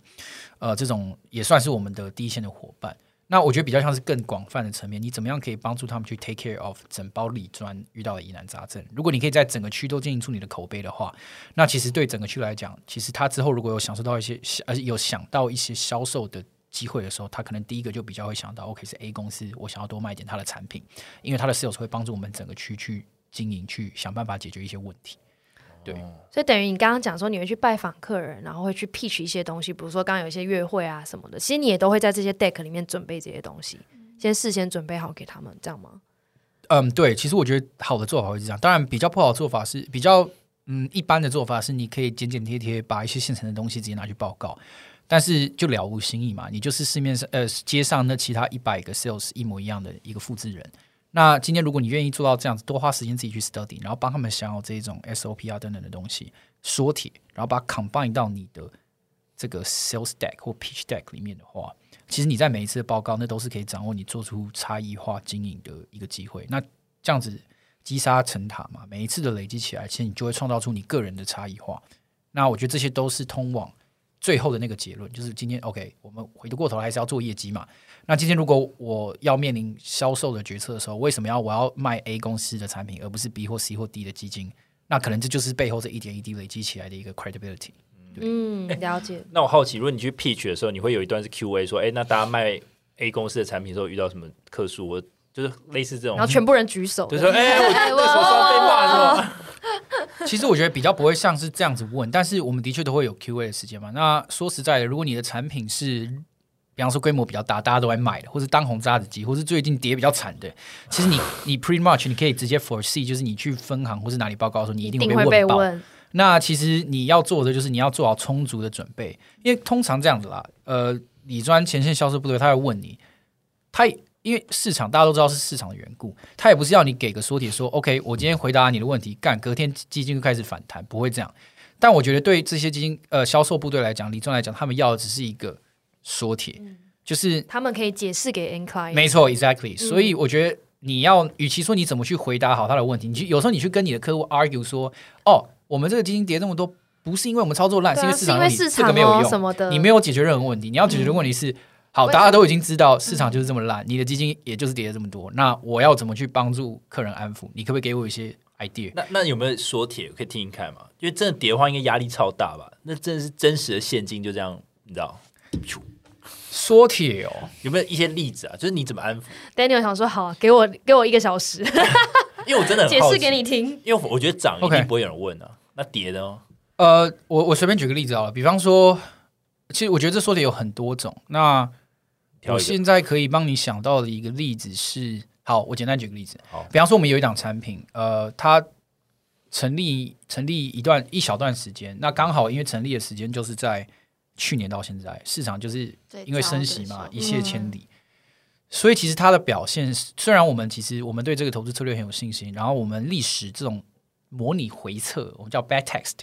也算是我们的第一线的伙伴。那我觉得比较像是更广泛的层面，你怎么样可以帮助他们去 take care of 整包理专遇到的疑难杂症。如果你可以在整个区都经营出你的口碑的话，那其实对整个区来讲，其实他之后如果有享受到一些有想到一些销售的机会的时候，他可能第一个就比较会想到 OK 是 A 公司，我想要多卖一点他的产品，因为他的 sales 会帮助我们整个区去经营，去想办法解决一些问题。对，所以等于你刚刚讲说你会去拜访客人，然后会去 pitch 一些东西，比如说刚刚有一些约会啊什么的，其实你也都会在这些 deck 里面准备这些东西，先事先准备好给他们，这样吗？对，其实我觉得好的做法会是这样，当然比较不好的做法是比较一般的做法是你可以简简贴贴把一些现成的东西直接拿去报告，但是就了无新意嘛，你就是市面上街上那其他100个 sales 一模一样的一个复制人。那今天如果你愿意做到这样子，多花时间自己去 study， 然后帮他们想好这种 SOP 啊等等的东西缩帖，然后把它 combine 到你的这个 sales deck 或 pitch deck 里面的话，其实你在每一次的报告那都是可以掌握你做出差异化经营的一个机会。那这样子积沙成塔嘛，每一次的累积起来，其实你就会创造出你个人的差异化。那我觉得这些都是通往最后的那个结论，就是今天 OK 我们回过头来还是要做业绩嘛。那今天如果我要面临销售的决策的时候，为什么我要卖 A 公司的产品而不是 B 或 C 或 D 的基金，那可能这就是背后这一点一滴累积起来的一个 credibility。 了解那我好奇，如果你去 pitch 的时候，你会有一段是 QA 说那大家卖 A 公司的产品的时候遇到什么客诉，我就是类似这种，然后全部人举手就说我手上被骂了。其实我觉得比较不会像是这样子问，但是我们的确都会有 QA 的时间嘛。那说实在的，如果你的产品是比方说规模比较大，大家都在买的，或是当红渣子鸡，或是最近跌比较惨的，其实你 pretty much 你可以直接 foresee， 就是你去分行或是哪里报告的时候，你一定会被问。那其实你要做的就是你要做好充足的准备，因为通常这样子啦，理专前线销售部队他会问你，因为市场大家都知道是市场的缘故，他也不是要你给个说帖说 OK 我今天回答你的问题，隔天基金就开始反弹，不会这样。但我觉得对这些基金销售部队来讲，理专来讲，他们要的只是一个说帖，就是他们可以解释给 end client。 没错 exactly。 所以我觉得你要与其说你怎么去回答好他的问题，有时候你去跟你的客户 argue 说我们这个基金跌这么多不是因为我们操作烂，是因为市场问题，这个没有用什么的，你没有解决任何问题。你要解决的问题是好，大家都已经知道市场就是这么烂，你的基金也就是跌了这么多，那我要怎么去帮助客人安抚？你可不可以给我一些 idea？ 那有没有说帖可以听听看嘛？因为真的跌的话应该压力超大吧，那真的是真实的现金就这样，你知道说帖有没有一些例子啊，就是你怎么安抚？ Daniel 想说好，给我1个小时因为我真的很好奇解释给你听，因为我觉得涨一定不会有人问啊，那跌呢？我随便举个例子好了，比方说其实我觉得这说帖有很多种，那我现在可以帮你想到的一个例子是，好，我简单举个例子，比方说我们有一档产品它成立一小段时间，那刚好因为成立的时间就是在去年到现在，市场就是因为升息嘛，一泻千里，所以其实它的表现，虽然我们对这个投资策略很有信心，然后我们历史这种模拟回测，我们叫 backtest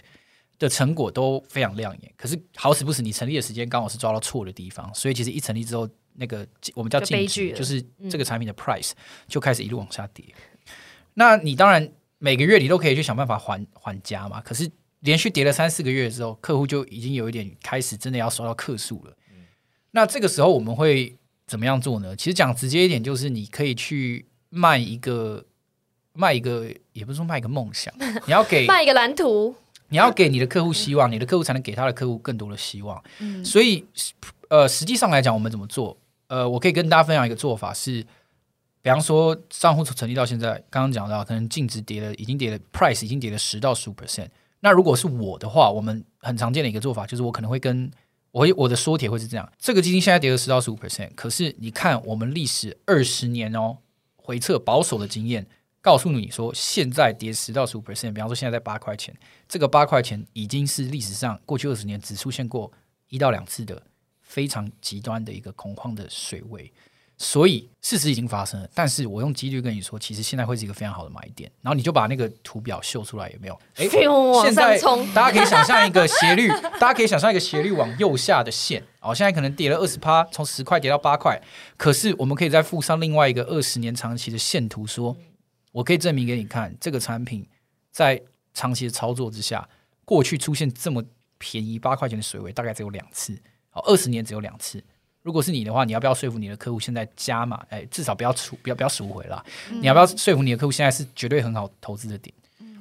的成果都非常亮眼，可是好死不死你成立的时间刚好是抓到错的地方，所以其实一成立之后，那个我们叫净值，就是这个产品的 price 就开始一路往下跌。那你当然每个月你都可以去想办法还价嘛，可是连续跌了3-4个月之后，客户就已经有一点开始真的要收到客诉了。那这个时候我们会怎么样做呢？其实讲直接一点，就是你可以去卖一个，也不是说卖一个梦想，你要给卖一个蓝图。你要给你的客户希望，你的客户才能给他的客户更多的希望。所以实际上来讲我们怎么做，我可以跟大家分享一个做法是，比方说账户成立到现在，刚刚讲到可能净值已经跌了 price 已经跌了10-15%， 那如果是我的话，我们很常见的一个做法就是我可能会跟我的说帖会是这样，这个基金现在跌了10-15%， 可是你看我们历史20年回测保守的经验告诉你说，现在跌10-15%， 比方说现在在8块钱，这个8块钱已经是历史上过去20年只出现过1到2次的非常极端的一个恐慌的水位，所以事实已经发生了。但是我用几率跟你说，其实现在会是一个非常好的买点。然后你就把那个图表秀出来，有没有？现在大家可以想象一个斜率，大家可以想象一个斜率往右下的线。现在可能跌了20%，从10块跌到8块，可是我们可以再附上另外一个20年长期的线图说。我可以证明给你看，这个产品在长期的操作之下，过去出现这么便宜8块钱的水位大概只有2次，20年只有2次。如果是你的话，你要不要说服你的客户现在加码？至少不要赎回啦。你要不要说服你的客户现在是绝对很好投资的点？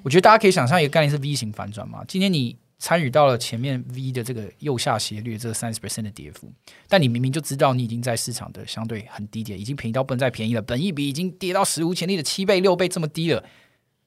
我觉得大家可以想象一个概念是 V 型反转嘛。今天你参与到了前面 V 的这个右下斜率这 30% 的跌幅，但你明明就知道你已经在市场的相对很低点，已经便宜到不能再便宜了，本益比已经跌到史无前例的7倍6倍这么低了，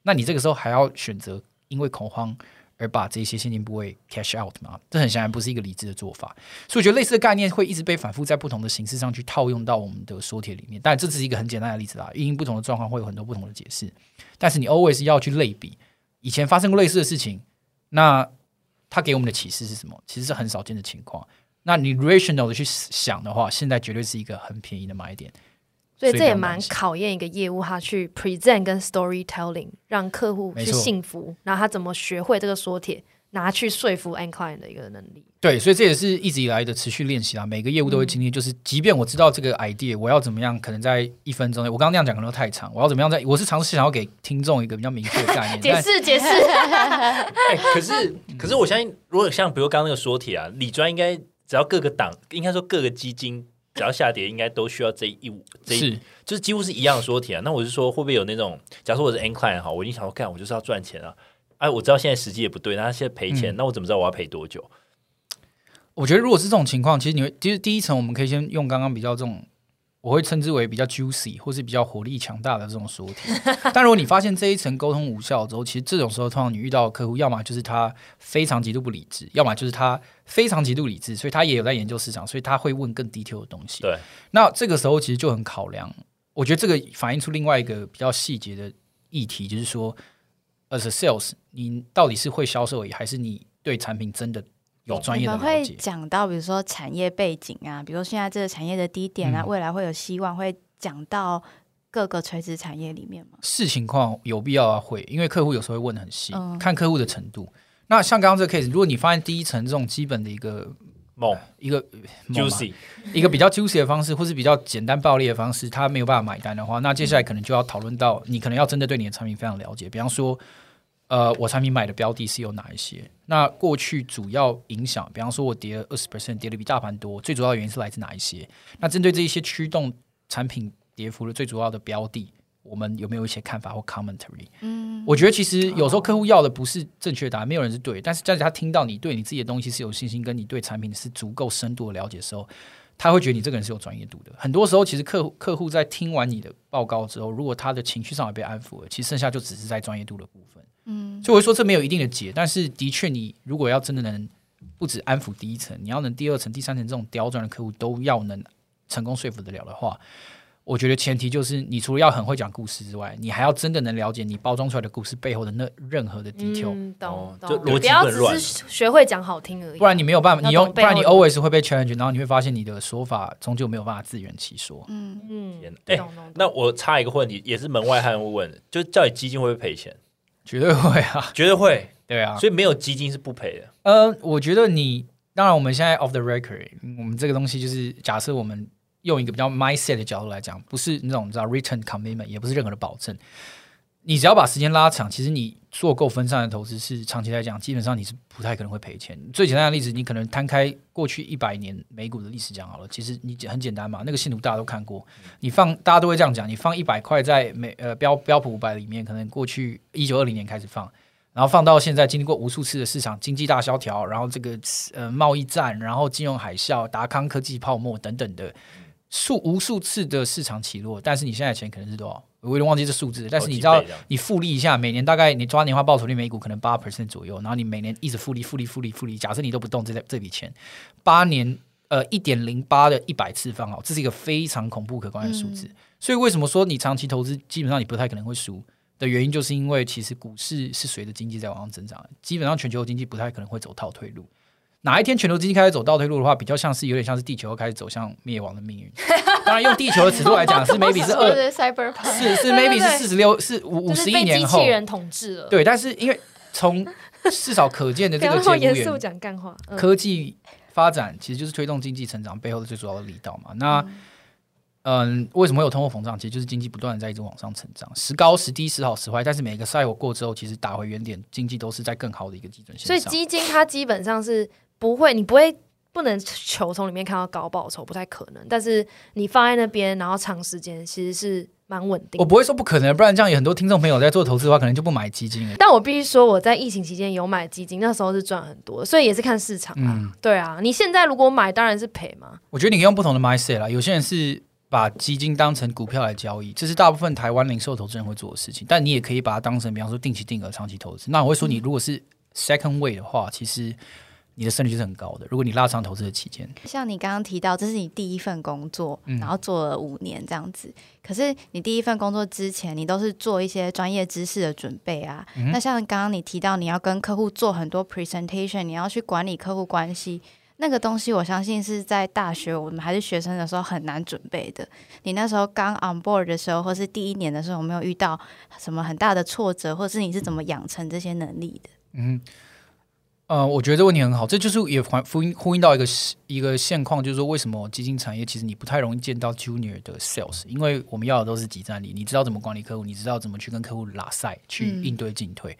那你这个时候还要选择因为恐慌而把这些现金部位 cash out 吗？这很显然不是一个理智的做法。所以我觉得类似的概念会一直被反复在不同的形式上去套用到我们的说帖里面，但这只是一个很简单的例子啦，因应不同的状况会有很多不同的解释，但是你 always 要去类比以前发生过类似的事情，那他给我们的启示是什么？其实是很少见的情况。那你 rational 的去想的话，现在绝对是一个很便宜的买点。所以这也蛮考验一个业务他去 present 跟 storytelling， 让客户去信服，然后他怎么学会这个说帖，拿去说服 end client 的一个能力。对，所以这也是一直以来的持续练习啦。每个业务都会经历，就是即便我知道这个 idea， 我要怎么样，可能在1分钟内，我刚刚那样讲可能太长，我要怎么样在，我是尝试想要给听众一个比较明确的概念。解释。可是我相信，如果像比如刚刚那个说帖啊，理专应该只要各个档，应该说各个基金只要下跌，应该都需要这一就是几乎是一样的说帖啊。那我是说，会不会有那种，假如说我是 end client 哈，我已经想说，干，我就是要赚钱啊。哎，我知道现在时机也不对，那他现在赔钱，那我怎么知道我要赔多久？我觉得如果是这种情况，其实第一层我们可以先用刚刚比较这种，我会称之为比较 juicy 或是比较火力强大的这种说帖。但如果你发现这一层沟通无效之后，其实这种时候通常你遇到的客户，要么就是他非常极度不理智，要么就是他非常极度理智，所以他也有在研究市场，所以他会问更 detail 的东西。对，那这个时候其实就很考量，我觉得这个反映出另外一个比较细节的议题，就是说。As a sales， 你到底是会销售而已，还是你对产品真的有专业的了解？我们会讲到比如说产业背景啊，比如说现在这个产业的低点啊，未来会有希望，会讲到各个垂直产业里面吗？是情况有必要啊，会，因为客户有时候会问很细，看客户的程度。那像刚刚这个 case， 如果你发现第一层这种基本的一个猛，juicy， 一个比较 juicy 的方式，或是比较简单暴力的方式，他没有办法买单的话，那接下来可能就要讨论到，你可能要真的对你的产品非常了解，比方说我产品买的标的是有哪一些，那过去主要影响，比方说我跌了 20%， 跌的比大盘多，最主要的原因是来自哪一些，那针对这一些驱动产品跌幅的最主要的标的，我们有没有一些看法或 commentary？ 我觉得其实有时候客户要的不是正确答案，没有人是对，但是在他听到你对你自己的东西是有信心，跟你对产品是足够深度的了解的时候，他会觉得你这个人是有专业度的。很多时候其实客户在听完你的报告之后，如果他的情绪上也被安抚了，其实剩下就只是在专业度的部分。所以我会说这没有一定的解，但是的确你如果要真的能不止安抚第一层，你要能第二层第三层这种刁钻的客户都要能成功说服得了的话，我觉得前提就是你除了要很会讲故事之外，你还要真的能了解你包装出来的故事背后的那任何的 detail，就逻辑混乱，不要只是学会讲好听而已，不然你没有办法，不然你 always 会被 challenge， 然后你会发现你的说法终究没有办法自圆其说。那我插一个问题，也是门外汉会问的，就叫你基金会不会赔钱？绝对会啊，绝对会，对啊，所以没有基金是不赔的。我觉得你，当然我们现在 off the record， 我们这个东西就是假设我们用一个比较 mindset 的角度来讲，不是那种你知道 return commitment， 也不是任何的保证。你只要把时间拉长，其实你做够分散的投资是长期来讲，基本上你是不太可能会赔钱。最简单的例子，你可能摊开过去100年美股的历史讲好了，其实你很简单嘛，那个线图大家都看过，你放大家都会这样讲，你放100块在标普500里面，可能过去1920年开始放，然后放到现在，经历过无数次的市场经济大萧条，然后这个贸易战，然后金融海啸、达康科技泡沫等等的。无数次的市场起落，但是你现在的钱可能是多少？我有点忘记这数字，但是你知道，你复利一下，每年大概你抓年化报酬率每股可能8% 左右，然后你每年一直复利，假设你都不动这笔钱，8年1.08 的100次方好，这是一个非常恐怖可观的数字。所以为什么说你长期投资基本上你不太可能会输的原因，就是因为其实股市是随着经济在往上增长，基本上全球经济不太可能会走倒退路。哪一天全球经济开始走倒退路的话，比较像是有点像是地球开始走向灭亡的命运。当然，用地球的尺度来讲，是 maybe 是maybe 是46是51年后，就是被机器人统治了。对，但是因为从至少可见的这个节骨眼，科技发展其实就是推动经济成长背后的最主要的力道嘛。那为什么会有通货膨胀？其实就是经济不断的在一直往上成长，时高时低，时好时坏，但是每个赛我过之后，其实打回原点，经济都是在更好的一个基准线上。所以基金它基本上是。不能求从里面看到高报酬，不太可能，但是你放在那边然后长时间其实是蛮稳定的。我不会说不可能，不然这样有很多听众朋友在做投资的话可能就不买基金了。但我必须说我在疫情期间有买基金，那时候是赚很多，所以也是看市场啊。对啊，你现在如果买当然是赔嘛。我觉得你可以用不同的 mindset 啦，有些人是把基金当成股票来交易，这是大部分台湾零售投资人会做的事情，但你也可以把它当成比方说定期定额长期投资。那我会说你如果是 second way 的话，其实你的胜率是很高的，如果你拉长投资的期间。像你刚刚提到这是你第一份工作，然后做了5年这样子，可是你第一份工作之前你都是做一些专业知识的准备啊。那像刚刚你提到你要跟客户做很多 presentation， 你要去管理客户关系，那个东西我相信是在大学我们还是学生的时候很难准备的。你那时候刚 on board 的时候或是第一年的时候，有没有遇到什么很大的挫折，或是你是怎么养成这些能力的？我觉得这问题很好，这就是也呼应到一个现况，就是说为什么基金产业其实你不太容易见到 junior 的 sales， 因为我们要的都是即战力，你知道怎么管理客户，你知道怎么去跟客户拉赛，去应对进退。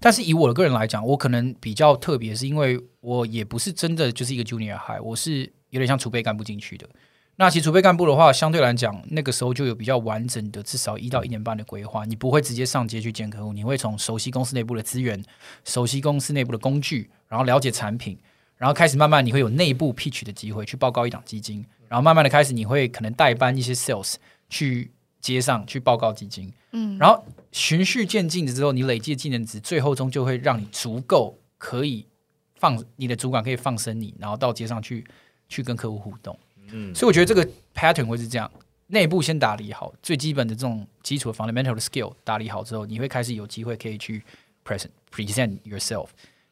但是以我的个人来讲，我可能比较特别，是因为我也不是真的就是一个 junior high， 我是有点像储备干部进去的。那其实储备干部的话，相对来讲那个时候就有比较完整的至少1到1年半的规划，你不会直接上街去见客户，你会从熟悉公司内部的资源，熟悉公司内部的工具，然后了解产品，然后开始慢慢你会有内部 pitch 的机会去报告一档基金，然后慢慢的开始你会可能代班一些 sales 去街上去报告基金，然后循序渐进的之后，你累积的技能值最后终就会让你足够可以放你的主管可以放生你，然后到街上去跟客户互动。所以我觉得这个 pattern 会是这样，内部先打理好最基本的这种基础的 fundamental 的 skill 打理好之后，你会开始有机会可以去 present yourself。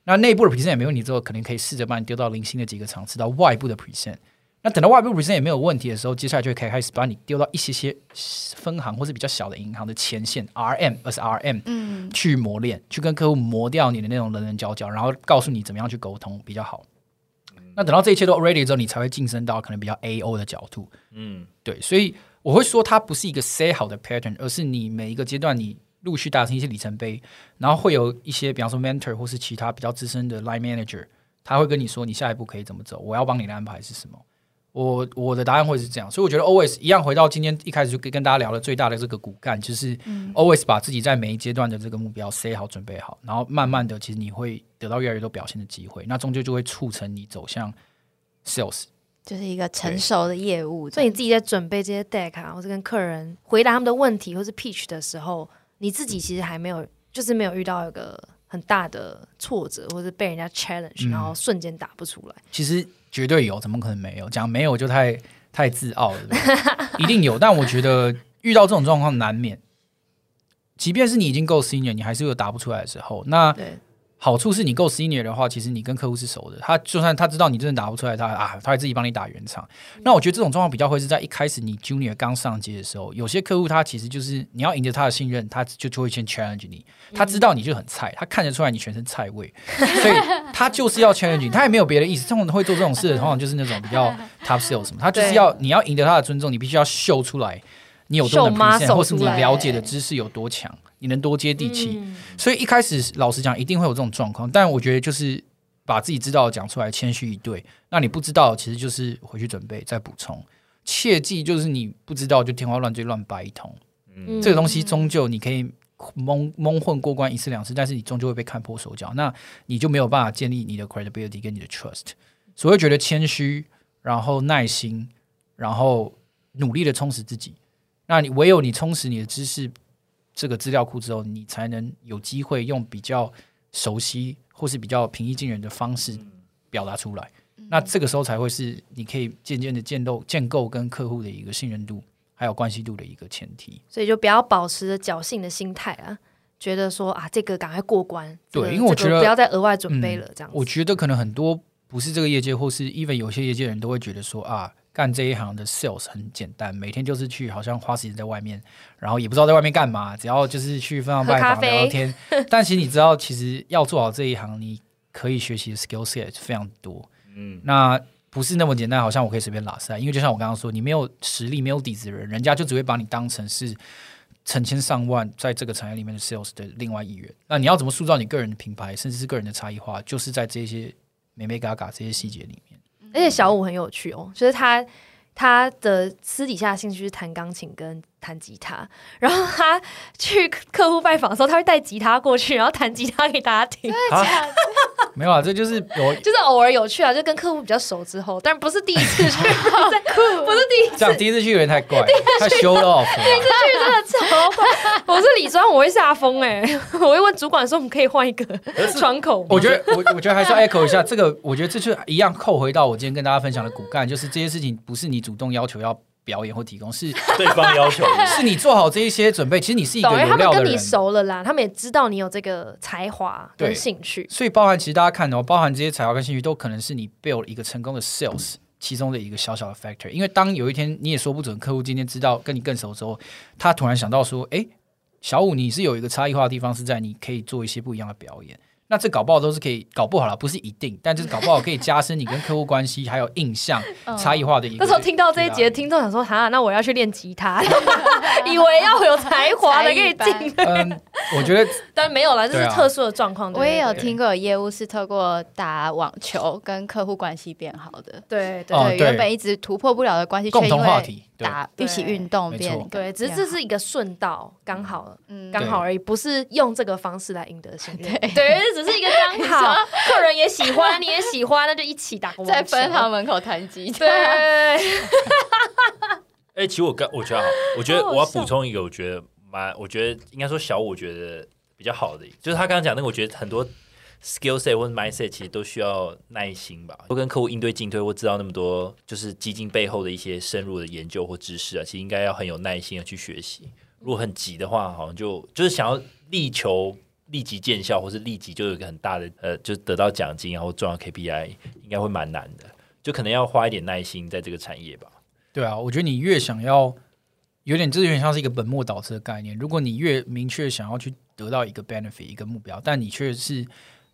那内部的 present 也没问题之后，可能可以试着把你丢到零星的几个场次到外部的 present， 那等到外部 present 也没有问题的时候，接下来就可以开始把你丢到一些些分行或是比较小的银行的前线 RM 去磨练，去跟客户磨掉你的那种人人交交，然后告诉你怎么样去沟通比较好。那等到这一切都 ready 之后，你才会晋升到可能比较 AO 的角度。对，所以我会说它不是一个 set 好的 pattern， 而是你每一个阶段你陆续达成一些里程碑，然后会有一些比方说 mentor 或是其他比较资深的 line manager， 他会跟你说你下一步可以怎么走，我要帮你的安排是什么。我的答案会是这样，所以我觉得 always 一样回到今天一开始就跟大家聊的最大的这个骨干，就是 always 把自己在每一阶段的这个目标 set 好准备好，然后慢慢的其实你会得到越来越多表现的机会，那终究就会促成你走向 sales， 就是一个成熟的业务。所以你自己在准备这些 deck 啊，或是跟客人回答他们的问题或是 pitch 的时候，你自己其实还没有就是没有遇到一个很大的挫折或是被人家 challenge 然后瞬间打不出来？其实绝对有，怎么可能没有？讲没有就太自傲了，一定有。但我觉得遇到这种状况难免，即便是你已经够 senior， 你还是有答不出来的时候。那好处是你够 senior 的话，其实你跟客户是熟的，他就算他知道你真的答不出来，他还自己帮你打圆场。那我觉得这种状况比较会是在一开始你 junior 刚上街的时候，有些客户他其实就是你要赢得他的信任，他就会先 challenge 你，他知道你就很菜，他看得出来你全身菜味，所以他就是要 challenge 你，他也没有别的意思。通常会做这种事的，通常就是那种比较 top sales 什么，他就是要你要赢得他的尊重，你必须要秀出来你有多能 present 或是你了解的知识有多强，你能多接地气。所以一开始老实讲一定会有这种状况，但我觉得就是把自己知道的讲出来，谦虚以对。那你不知道其实就是回去准备再补充，切记就是你不知道就天花乱坠乱掰一通。这个东西终究你可以蒙混过关1次2次，但是你终究会被看破手脚，那你就没有办法建立你的 credibility 跟你的 trust。 所以我觉得谦虚，然后耐心，然后努力的充实自己，那你唯有你充实你的知识这个资料库之后，你才能有机会用比较熟悉或是比较平易近人的方式表达出来。那这个时候才会是你可以渐渐的建构跟客户的一个信任度还有关系度的一个前提。所以就不要保持着侥幸的心态啊，觉得说啊这个赶快过关。对，因为我觉得、不要再额外准备了这样子。我觉得可能很多不是这个业界或是 even 有些业界人都会觉得说啊干这一行的 sales 很简单，每天就是去好像花时间在外面，然后也不知道在外面干嘛，只要就是去分行拜访聊天但其实你知道其实要做好这一行你可以学习的 skill set 非常多。那不是那么简单好像我可以随便拉塞，因为就像我刚刚说你没有实力没有底子的人，人家就只会把你当成是成千上万在这个产业里面的 sales 的另外一员。那你要怎么塑造你个人的品牌甚至是个人的差异化，就是在这些美美嘎嘎这些细节里面。而且小五很有趣哦，就是他他的私底下兴趣是弹钢琴跟弹吉他，然后他去客户拜访的时候，他会带吉他过去，然后弹吉他给大家听。啊、没有啊，这就是有，就是偶尔有趣啊，就跟客户比较熟之后，但不是第一次去，不是第一次，这样第一次去有点太怪，太show off。第一次去真的超怪，我是理专，我会吓疯哎，我会问主管说我们可以换一个窗口。我觉得还是要 echo 一下这个，我觉得这就一样扣回到我今天跟大家分享的骨干，就是这些事情不是你主动要求要表演或提供，是对方要求，是你做好这一些准备。其实你是一个有料的人，他们跟你熟了啦，他们也知道你有这个才华跟兴趣，所以包含其实大家看哦，包含这些才华跟兴趣都可能是你 build 一个成功的 sales 其中的一个小小的 factor。 因为当有一天你也说不准，客户今天知道跟你更熟之后，他突然想到说，哎，小武你是有一个差异化的地方，是在你可以做一些不一样的表演。那这搞不好都是可以，搞不好啦，不是一定，但就是搞不好可以加深你跟客户关系还有印象差异化的一个。那时候听到这一节听众想说，哈，那我要去练吉他，以为要有才华的可以进。我觉得，但没有啦，这是特殊的状况。我也有听过有业务是透过打网球跟客户关系变好的，对对，原本一直突破不了的关系，共同话题。打一起运动变对，只是这是一个顺道，刚好刚好而已，不是用这个方式来赢得信任。对，只是一个刚好，客人也喜欢，你也喜欢，那就一起打。在分行门口弹吉他。对。哎，其实我觉得好，我觉得我要补充一个，我觉得应该说小武觉得比较好的，就是他刚刚讲那个，我觉得很多 skill set 或 mindset 其实都需要耐心吧，都跟客户应对进退，或知道那么多就是基金背后的一些深入的研究或知识啊，其实应该要很有耐心的去学习。如果很急的话，好像就是想要力求立即见效，或是立即就有一个很大的就得到奖金然后重要 KPI， 应该会蛮难的，就可能要花一点耐心在这个产业吧。对啊，我觉得你越想要有点像是一个本末倒置的概念，如果你越明确想要去得到一个 benefit 一个目标，但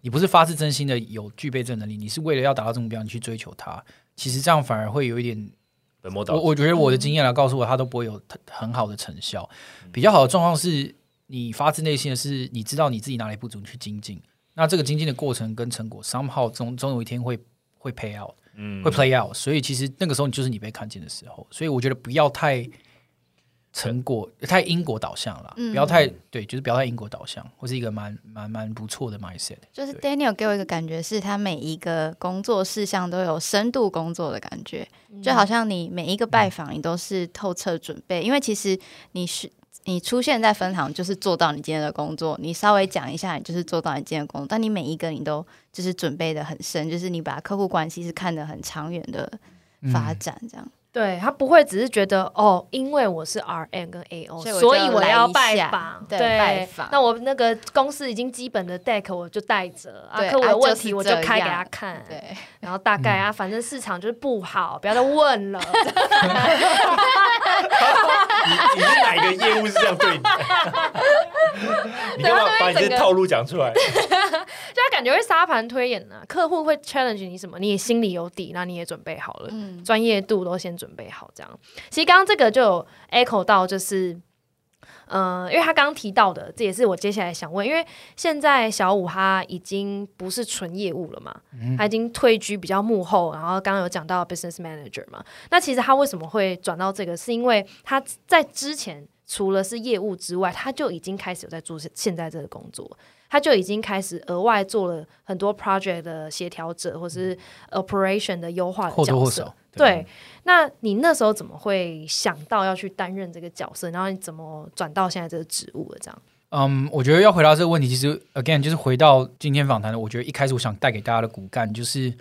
你不是发自真心的有具备这能力，你是为了要达到这个目标你去追求它，其实这样反而会有一点本末倒置。我觉得我的经验来告诉我，它都不会有很好的成效。比较好的状况是你发自内心的是你知道你自己哪里不足，你去精进，那这个精进的过程跟成果 somehow 总有一天会 pay out， 会 play out， 所以其实那个时候就是你被看见的时候。所以我觉得不要太成果太因果导向了，不要太对，就是不要太因果导向，或是一个蛮不错的 mindset。就是 Daniel 给我一个感觉是，他每一个工作事项都有深度工作的感觉，就好像你每一个拜访你都是透彻准备，因为其实你出现在分行就是做到你今天的工作，你稍微讲一下你就是做到你今天的工作，但你每一个你都就是准备的很深，就是你把客户关系是看得很长远的发展这样。对，他不会只是觉得哦，因为我是 RM 跟 AO 所以我要拜访。 对，拜访，那我那个公司已经基本的 deck 我就带着啊，客户有问题我就开给他看，对，然后大概啊，反正市场就是不好，不要再问了。你是哪一个业务是这样对你的？你干嘛把你这套路讲出来？就他感觉会沙盘推演啊，客户会 challenge 你什么，你也心里有底，那你也准备好了，专业度都先准备好，这样。其实刚刚这个就有 echo 到，就是因为他刚刚提到的，这也是我接下来想问，因为现在小武他已经不是纯业务了嘛，他已经退居比较幕后，然后刚刚有讲到 business manager 嘛，那其实他为什么会转到这个，是因为他在之前除了是业务之外，他就已经开始有在做现在这个工作，他就已经开始额外做了很多 project 的协调者，或是 operation 的优化的角色，或多或少。对，那你那时候怎么会想到要去担任这个角色，然后你怎么转到现在这个职务的这样？我觉得要回答这个问题，其实 again 就是回到今天访谈的，我觉得一开始我想带给大家的骨干就是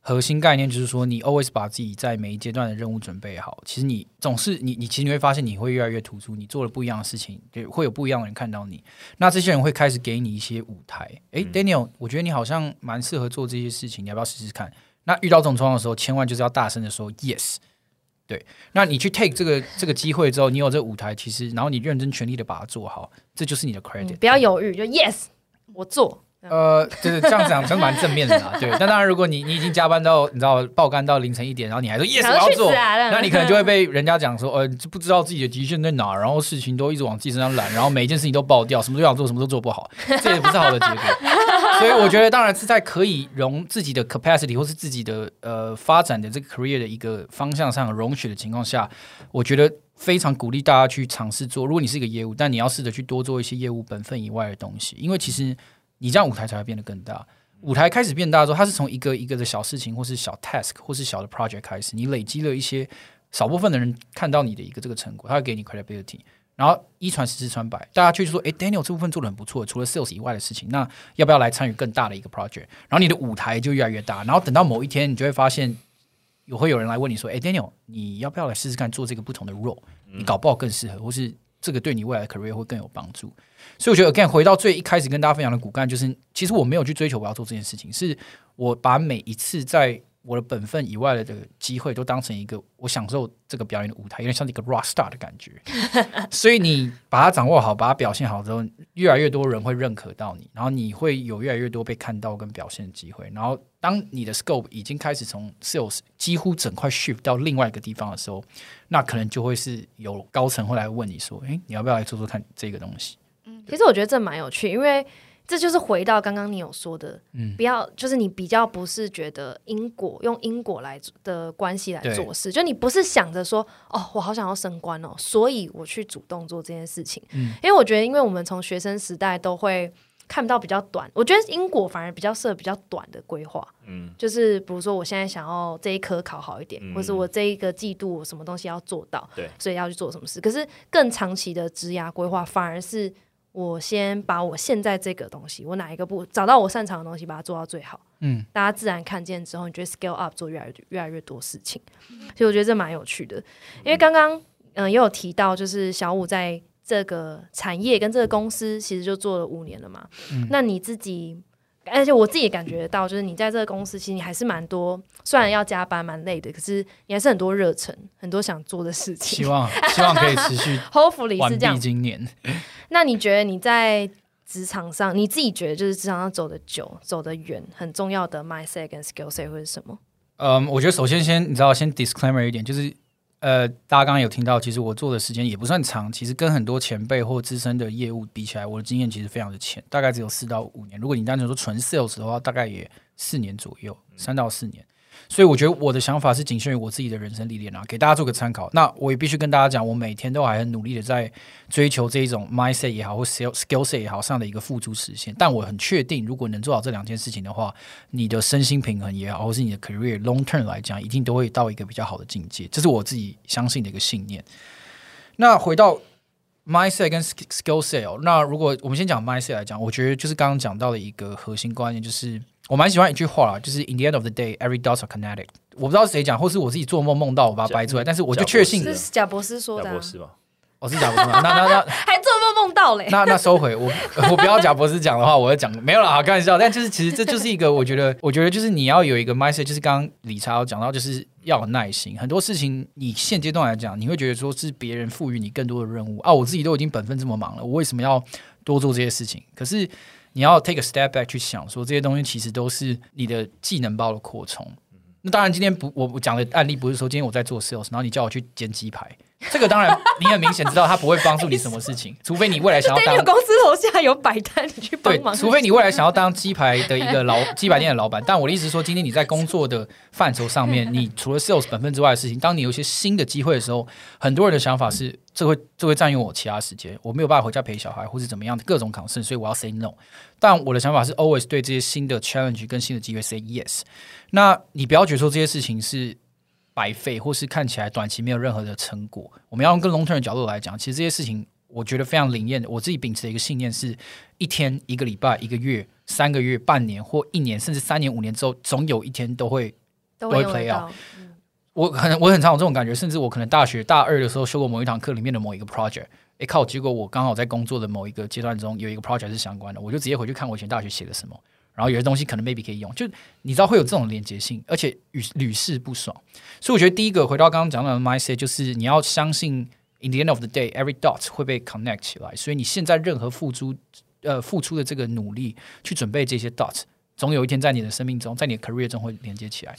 核心概念，就是说你 always 把自己在每一阶段的任务准备好，其实你总是你其实你会发现你会越来越突出，你做了不一样的事情会有不一样的人看到你，那这些人会开始给你一些舞台。Daniel 我觉得你好像蛮适合做这些事情，你要不要试试看？那遇到这种状况的时候，千万就是要大声的说 yes。 对，那你去 take 这个机会之后，你有这个舞台，其实然后你认真全力的把它做好，这就是你的 credit，不要犹豫，就 yes 我做。对，这样讲真蛮正面的啦。对，但当然如果你已经加班到你知道爆肝到凌晨1点，然后你还说 yes 我要做，那你可能就会被人家讲说不知道自己的极限在哪，然后事情都一直往自己身上揽，然后每一件事情都爆掉，什么都想做，什么都做不好，这也不是好的结果。所以我觉得当然是在可以容自己的 capacity 或是自己的发展的这个 career 的一个方向上容许的情况下，我觉得非常鼓励大家去尝试做。如果你是一个业务，但你要试着去多做一些业务本分以外的东西，因为其实你这样舞台才会变得更大。舞台开始变大之后，它是从一个一个的小事情或是小 task 或是小的 project 开始，你累积了一些少部分的人看到你的一个这个成果，它会给你 credibility， 然后一传十，十传百，大家去说，Daniel 这部分做得很不错，除了 sales 以外的事情，那要不要来参与更大的一个 project？ 然后你的舞台就越来越大，然后等到某一天，你就会发现，有人来问你说，Daniel， 你要不要来试试看做这个不同的 role？ 你搞不好更适合，或是这个对你未来的 career 会更有帮助。所以我觉得 again 回到最一开始跟大家分享的骨干，就是其实我没有去追求我要做这件事情，是我把每一次在我的本分以外的机会都当成一个我享受这个表演的舞台，有点像一个 Rock Star 的感觉。所以你把它掌握好，把它表现好之后，越来越多人会认可到你，然后你会有越来越多被看到跟表现的机会。然后当你的 scope 已经开始从 sales 几乎整块 shift 到另外一个地方的时候，那可能就会是有高层会来问你说，你要不要来做做看这个东西。其实我觉得这蛮有趣，因为这就是回到刚刚你有说的，不要就是你比较不是觉得因果用因果来的关系来做事，就你不是想着说哦，我好想要升官哦，所以我去主动做这件事情。因为我觉得，因为我们从学生时代都会看到比较短，我觉得因果反而比较适合比较短的规划。就是比如说我现在想要这一科考好一点，或是我这一个季度我什么东西要做到，所以要去做什么事。可是更长期的职涯规划反而是，我先把我现在这个东西，我哪一个不找到我擅长的东西，把它做到最好。大家自然看见之后，你就 scale up 做越来越多事情。所以我觉得这蛮有趣的，因为刚刚也有提到，就是小武在这个产业跟这个公司其实就做了5年了嘛。那你自己，而且我自己也感觉到，就是你在这个公司其实你还是蛮多，虽然要加班蛮累的，可是你还是很多热忱，很多想做的事情。希望可以持续，hopefully 是这样。完毕今年。那你觉得你在职场上，你自己觉得就是职场上走得久、走得远，很重要的 mindset 跟 skill set 会是什么？我觉得首先你知道，先 disclaimer 一点，就是大家刚刚有听到，其实我做的时间也不算长，其实跟很多前辈或资深的业务比起来，我的经验其实非常的浅，大概只有4到5年。如果你单纯说纯 sales 的话，大概也4年左右，3到4年。所以我觉得我的想法是仅限于我自己的人生历练啊，给大家做个参考。那我也必须跟大家讲，我每天都还很努力的在追求这一种 mindset 也好，或 skill set 也好上的一个付诸实现。但我很确定，如果能做好这2件事情的话，你的身心平衡也好，或是你的 career long term 来讲，一定都会到一个比较好的境界。这是我自己相信的一个信念。那回到 mindset 跟 skill set 哦，那如果我们先讲 mindset 来讲，我觉得就是刚刚讲到的一个核心观念就是。我蛮喜欢一句话啦，就是 In the end of the day, every dots are connected。 我不知道是谁讲，或是我自己做梦梦到我把它掰出来，但是我就确信是贾博士说的。贾博士吧，是贾博士吗？那还做梦梦到嘞？那收回，我不要贾博士讲的话，我要讲没有啦，开玩笑。但就是其实这就是一个我觉得就是你要有一个 mindset， 就是刚刚理查有讲到，就是要有耐心。很多事情你现阶段来讲，你会觉得说是别人赋予你更多的任务啊，我自己都已经本分这么忙了，我为什么要多做这些事情？可是你要 take a step back 去想说，这些东西其实都是你的技能包的扩充。那当然今天我讲的案例不是说今天我在做 sales， 然后你叫我去煎鸡排，这个当然你很明显知道它不会帮助你什么事情，除非你未来想要当公司楼下有摆摊你去帮忙，对，除非你未来想要当鸡排的一个鸡排店的老板。但我的意思是说，今天你在工作的范畴上面，你除了 sales 本分之外的事情，当你有一些新的机会的时候，很多人的想法是这会占用我其他时间，我没有办法回家陪小孩或是怎么样的各种concern，所以我要 say no。 但我的想法是 always 对这些新的 challenge 跟新的机会 say yes。 那你不要觉得说这些事情是白费，或是看起来短期没有任何的成果。我们要用更 long term 的角度来讲，其实这些事情我觉得非常灵验。我自己秉持的一个信念是，一天、一个礼拜、一个月、3个月、半年或1年，甚至3年5年之后，总有一天都会 play out。我很常有这种感觉，甚至我可能大学大2的时候修过某一堂课里面的某一个 project，靠，结果我刚好在工作的某一个阶段中有一个 project 是相关的，我就直接回去看我以前大学写的什么，然后有些东西可能 maybe 可以用，就你知道会有这种连结性，而且屡试不爽。所以我觉得第一个回到刚刚讲到的 mindset， 就是你要相信 in the end of the day every dot 会被 connect 起来，所以你现在任何付出的这个努力去准备这些 dot，总有一天在你的生命中，在你的 career 中会连接起来。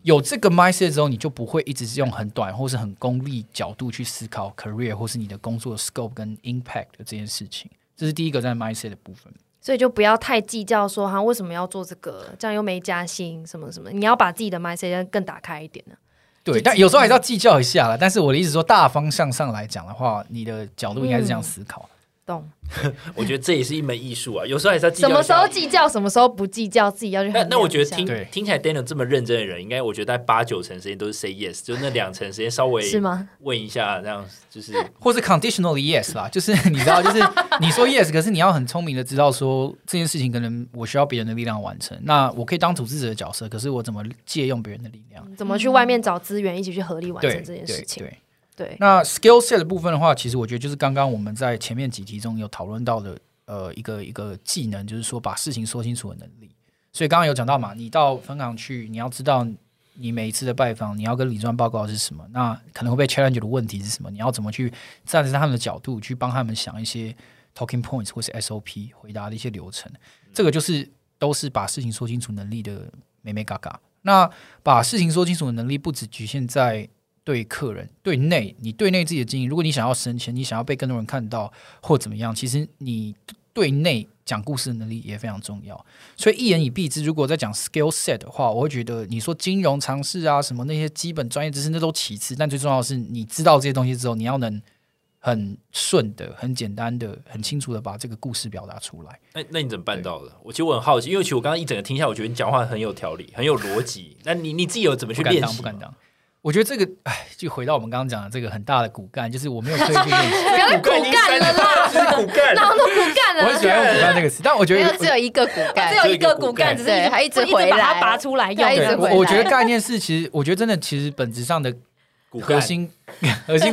有这个 mindset 之后，你就不会一直用很短或是很功利角度去思考 career 或是你的工作 scope 跟 impact 的这件事情。这是第一个在 mindset 的部分。所以就不要太计较说哈为什么要做这个，这样又没加薪什么什么，你要把自己的 mindset 更打开一点呢。对，但有时候还是要计较一下啦，但是我的意思说大方向上来讲的话，你的角度应该是这样思考。懂我觉得这也是一门艺术啊，有时候还是要计较什么时候计较什么时候不计较，自己要去衡量一下。那我觉得听起来 Daniel 这么认真的人，应该我觉得大概8-9成时间都是 say yes， 就那2成时间稍微问一下，这样就是或是 conditional yes 啦，就是你知道就是你说 yes 可是你要很聪明的知道说这件事情可能我需要别人的力量完成，那我可以当组织者的角色，可是我怎么借用别人的力量，怎么去外面找资源一起去合力完成这件事情。对，那 skill set 的部分的话，其实我觉得就是刚刚我们在前面几集中有讨论到的一个技能，就是说把事情说清楚的能力。所以刚刚有讲到嘛，你到分行去，你要知道你每一次的拜访你要跟理专报告是什么，那可能会被 challenge 的问题是什么，你要怎么去站在他们的角度去帮他们想一些 talking points 或是 SOP 回答的一些流程，这个就是都是把事情说清楚能力的美美嘎嘎。那把事情说清楚的能力不只局限在对客人，对内，你对内自己的经营，如果你想要升迁，你想要被更多人看到或怎么样，其实你对内讲故事的能力也非常重要。所以一言以蔽之，如果在讲 skill set 的话，我会觉得你说金融常识啊什么那些基本专业知识那都其次，但最重要的是你知道这些东西之后，你要能很顺的很简单的很清楚的把这个故事表达出来。 那你怎么办到的？我其实我很好奇，因为其实我刚刚一整个听下，我觉得你讲话很有条理很有逻辑那你自己有怎么去练习？不敢当我觉得这个，哎，就回到我们刚刚讲的这个很大的骨干，就是我没有刻意去练习。不要再骨干了啦，就是骨干，脑都骨干了。我很喜欢骨干这个词，但我觉得只有一个骨干，只有一个骨干，只是还一直回来，把它拔出来，要一直回来。我觉得概念是，其实我觉得真的，其实本质上的核心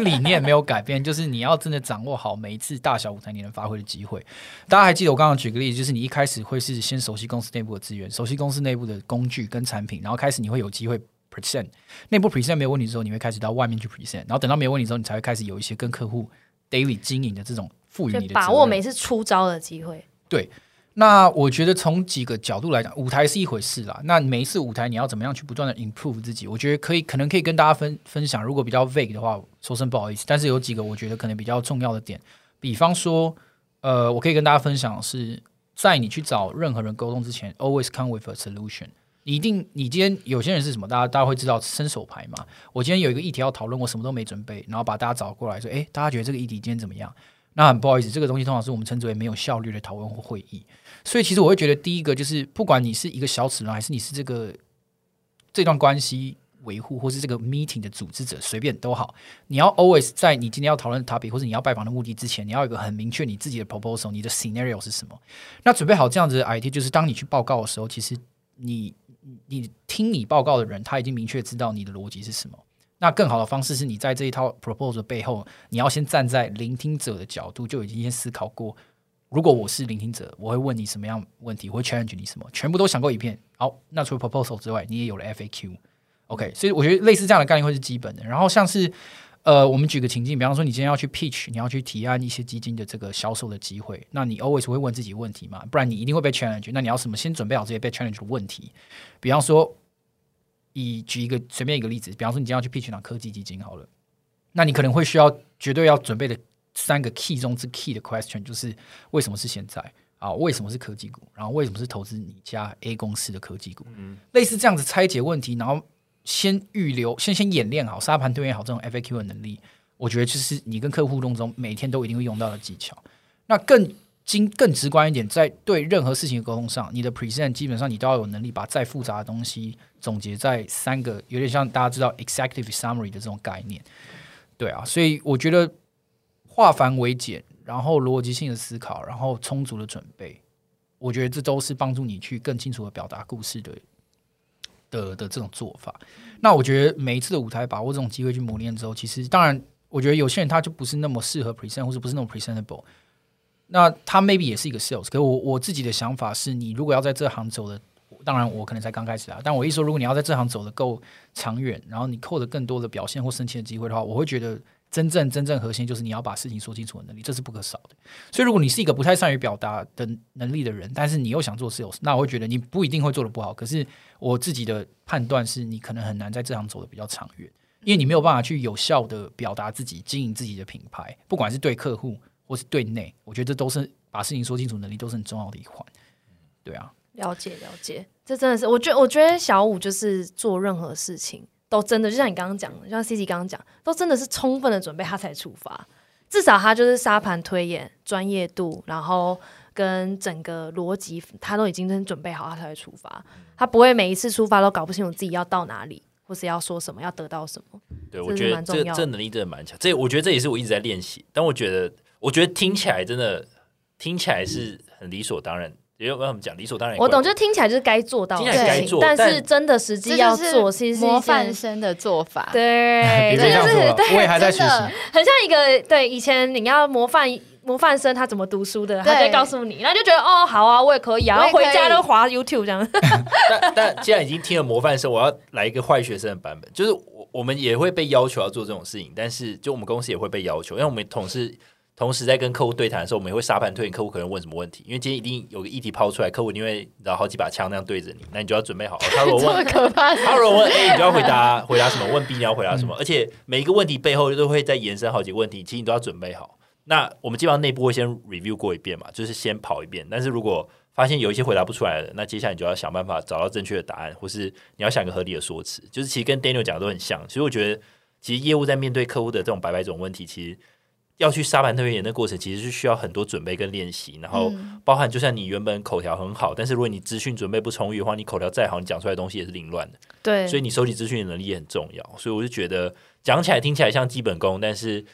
理念没有改变，就是你要真的掌握好每一次大小舞台你能发挥的机会。大家还记得我刚刚举个例子，就是你一开始会是先熟悉公司内部的资源，熟悉公司内部的工具跟产品，然后开始你会有机会。内部 present 没有问题之后，你会开始到外面去 present， 然后等到没有问题之后，你才会开始有一些跟客户 daily 经营的这种赋予你的责任，就把握每次出招的机会。对，那我觉得从几个角度来讲，舞台是一回事啦，那每一次舞台你要怎么样去不断的 improve 自己，我觉得可能可以跟大家 分享，如果比较 vague 的话说声不好意思，但是有几个我觉得可能比较重要的点，比方说我可以跟大家分享的是，在你去找任何人沟通之前 always come with a solution。你今天有些人是什么？大家会知道伸手牌嘛？我今天有一个议题要讨论，我什么都没准备，然后把大家找过来说，哎，大家觉得这个议题今天怎么样？那很不好意思，这个东西通常是我们称之为没有效率的讨论或会议。所以其实我会觉得，第一个就是不管你是一个小齿轮，还是你是这段关系维护，或是这个 meeting 的组织者，随便都好，你要 always 在你今天要讨论的 topic 或者你要拜访的目的之前，你要有一个很明确你自己的 proposal， 你的 scenario 是什么？那准备好这样子的 idea， 就是当你去报告的时候，其实你听你报告的人他已经明确知道你的逻辑是什么。那更好的方式是你在这一套 proposal 背后，你要先站在聆听者的角度，就已经先思考过，如果我是聆听者，我会问你什么样问题，我会 challenge 你什么，全部都想过一遍。好，那除了 proposal 之外，你也有了 FAQ。 OK， 所以我觉得类似这样的概念会是基本的。然后像是我们举个情境，比方说你今天要去 pitch， 你要去提案一些基金的这个销售的机会，那你 always 会问自己问题嘛，不然你一定会被 challenge。 那你要什么先准备好这些被 challenge 的问题。比方说举一个随便一个例子，比方说你今天要去 pitch 哪科技基金好了，那你可能会需要绝对要准备的3个 key 中之 key 的 question， 就是为什么是现在啊，为什么是科技股，然后为什么是投资你家 A 公司的科技股，类似这样子拆解问题，然后先预留，先演练好，沙盘推演好这种 FAQ 的能力，我觉得就是你跟客户互动中每天都一定会用到的技巧。那更直观一点，在对任何事情的沟通上，你的 present 基本上你都要有能力把再复杂的东西总结在3个，有点像大家知道 executive summary 的这种概念。对啊，所以我觉得化繁为简，然后逻辑性的思考，然后充足的准备，我觉得这都是帮助你去更清楚的表达故事的这种做法。那我觉得每一次的舞台把握这种机会去磨练之后，其实当然我觉得有些人他就不是那么适合 present， 或是不是那么 presentable， 那他 maybe 也是一个 sales。 可是我自己的想法是，你如果要在这行走的，当然我可能才刚开始啊，但我一说如果你要在这行走的够长远，然后你扣得更多的表现或升迁的机会的话，我会觉得真正核心就是你要把事情说清楚的能力，这是不可少的。所以如果你是一个不太善于表达的能力的人，但是你又想做 sales， 那我会觉得你不一定会做得不好，可是我自己的判断是你可能很难在这行走得比较长远，因为你没有办法去有效的表达自己，经营自己的品牌，不管是对客户或是对内，我觉得这都是把事情说清楚能力都是很重要的一环。对啊，了解了解，这真的是我觉得小武就是做任何事情都真的就像你刚刚讲的，就像 CC 刚刚讲，都真的是充分的准备他才出发，至少他就是沙盘推演、专业度，然后跟整个逻辑他都已经准备好，他才会出发。他不会每一次出发都搞不清楚自己要到哪里，或是要说什么，要得到什么。对，我觉得这能力真的蛮强。这我觉得这也是我一直在练习，但我觉得听起来真的听起来是很理所当然。因为我们讲理所当然，我懂，就听起来就是该做到的事情，但是真的实际要做，其实是模范生的做法。对，这就是我也还在学习，很像一个对以前你要模范生他怎么读书的，他就告诉你，然后就觉得哦好啊，我也可以啊，然后回家都滑 YouTube 这样。但既然已经听了模范生，我要来一个坏学生的版本，就是我们也会被要求要做这种事情，但是就我们公司也会被要求，因为我们同时在跟客户对谈的时候，我们也会沙盘推演客户可能问什么问题，因为今天一定有个议题抛出来，客户一定会拿好几把枪那样对着你，那你就要准备好。他如果问，A， 你就要回答什么；问 B， 你要回答什么。而且每一个问题背后都会再延伸好几个问题，其实你都要准备好。那我们基本上内部会先 review 过一遍嘛，就是先跑一遍。但是如果发现有一些回答不出来的，那接下来你就要想办法找到正确的答案，或是你要想一个合理的说辞。就是其实跟 Daniel 讲的都很像，所以我觉得其实业务在面对客户的这种百种问题，其实要去沙盘推演的过程，其实是需要很多准备跟练习，然后包含就像你原本口条很好，但是如果你资讯准备不充裕的话，你口条再好，你讲出来的东西也是凌乱的。对，所以你收集资讯的能力也很重要。所以我就觉得讲起来听起来像基本功，但是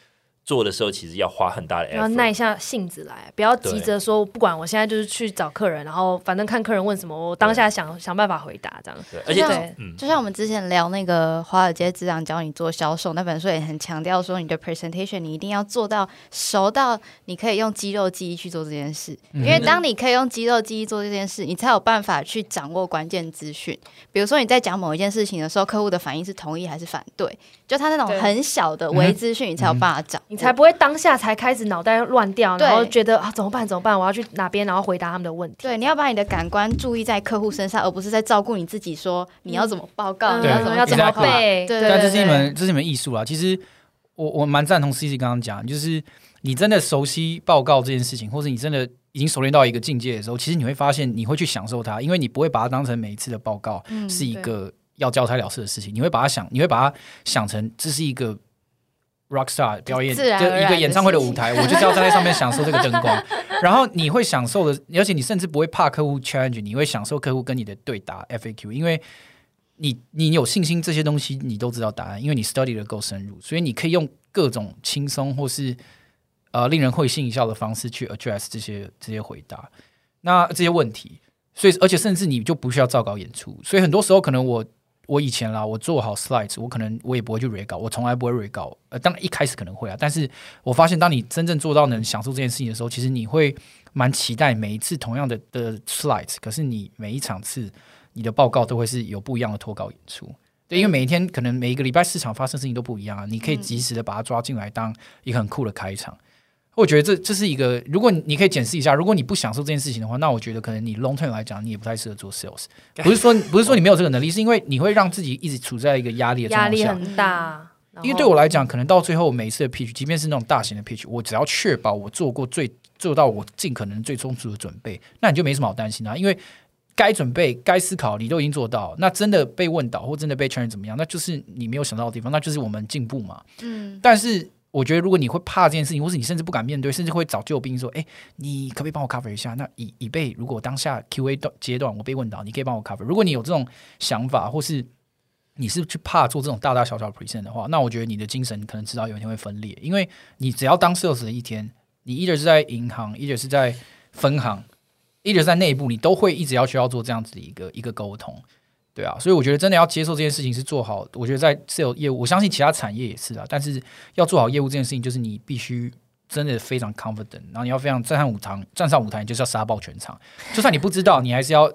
做的时候其实要花很大的 effort， 要耐下性子来，不要急着说不管我现在就是去找客人，然后反正看客人问什么我当下想办法回答这样。对，而且就像我们之前聊那个华尔街之狼教你做销售那本书，也很强调说你的 presentation 你一定要做到熟到你可以用肌肉记忆去做这件事，因为当你可以用肌肉记忆做这件事，你才有办法去掌握关键资讯。比如说你在讲某一件事情的时候，客户的反应是同意还是反对，就他那种很小的微资讯你才有办法掌握，你才不会当下才开始脑袋乱掉，然后觉得啊怎么办，我要去哪边，然后回答他们的问题。对，你要把你的感官注意在客户身上，而不是在照顾你自己，说你要怎么报告，你要怎么背。对，但这是一门艺术啦。其实我蛮赞同 CC 刚刚讲，就是你真的熟悉报告这件事情，或者你真的已经熟练到一个境界的时候，其实你会发现你会去享受它，因为你不会把它当成每一次的报告是一个要交差了事的事情，你会把它想成这是一个Rock Star 表演，就一个演唱会的舞台，我就要站在上面享受这个灯光。然后你会享受的，而且你甚至不会怕客户 challenge， 你会享受客户跟你的对答 FAQ， 因为你有信心这些东西你都知道答案，因为你 study 的够深入，所以你可以用各种轻松或是令人会心一笑的方式去 address 这些回答，那这些问题。所以而且甚至你就不需要照稿演出，所以很多时候可能我以前啦，我做好 slides， 我可能我也不会去 re 稿，我从来不会 re 稿。当然一开始可能会啊，但是我发现当你真正做到能享受这件事情的时候，其实你会蛮期待每一次同样的 slides， 可是你每一场次你的报告都会是有不一样的脱稿演出。对，因为每一天可能每一个礼拜市场发生的事情都不一样啊，你可以及时的把它抓进来当一个很酷的开场。我觉得这是一个，如果你可以检视一下，如果你不享受这件事情的话，那我觉得可能你 long term 来讲，你也不太适合做 sales。 不是说你没有这个能力，是因为你会让自己一直处在一个压力的状态下，压力很大。因为对我来讲，可能到最后每一次的 pitch， 即便是那种大型的 pitch， 我只要确保我做到我尽可能最充足的准备，那你就没什么好担心啊，因为该准备该思考你都已经做到，那真的被问倒或真的被 challenge 怎么样，那就是你没有想到的地方，那就是我们进步嘛。但是我觉得如果你会怕这件事情，或是你甚至不敢面对，甚至会找救兵说你可不可以帮我 cover 一下，那以备如果当下 QA 阶段我被问到，你可以帮我 cover。 如果你有这种想法，或是你是去怕做这种大大小小 present 的话，那我觉得你的精神可能迟早有一天会分裂，因为你只要当 sales 的一天，你either是在银行，either是在分行，either是在内部，你都会一直要需要做这样子的一个沟通。对啊，所以我觉得真的要接受这件事情是做好，我觉得在 sales 业务，我相信其他产业也是啊，但是要做好业务这件事情，就是你必须真的非常 confident， 然后你要非常站上舞台，你就是要杀爆全场，就算你不知道，你还是要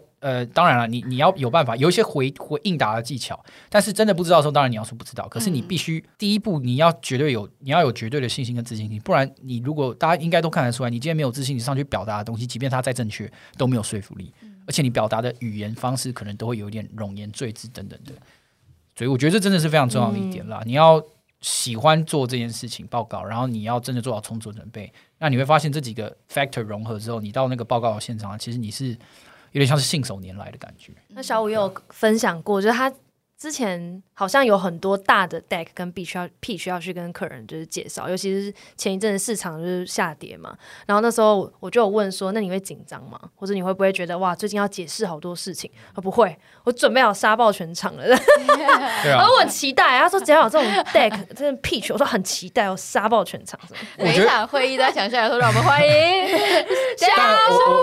当然了，你要有办法，有一些回应答的技巧，但是真的不知道的时候，当然你要说不知道，可是你必须第一步你要有绝对的信心跟自信心，不然你如果大家应该都看得出来，你今天没有自信，你上去表达的东西，即便它再正确，都没有说服力。而且你表达的语言方式可能都会有一点冗言赘字等等的，所以我觉得这真的是非常重要的一点啦。你要喜欢做这件事情报告，然后你要真的做好充足准备，那你会发现这几个 factor 融合之后，你到那个报告的现场，其实你是有点像是信手拈来的感觉。那小武也有分享过，就是他之前好像有很多大的 deck 跟必须要去跟客人就是介绍，尤其是前一阵市场就是下跌嘛，然后那时候我就有问说，那你会紧张吗？或者你会不会觉得哇，最近要解释好多事情？我不会，我准备好杀爆全场了。对啊，我很期待。他说只要有这种 deck 这种 pitch， 我说很期待，我杀爆全场。每一场会议在想下来说，让我们欢迎。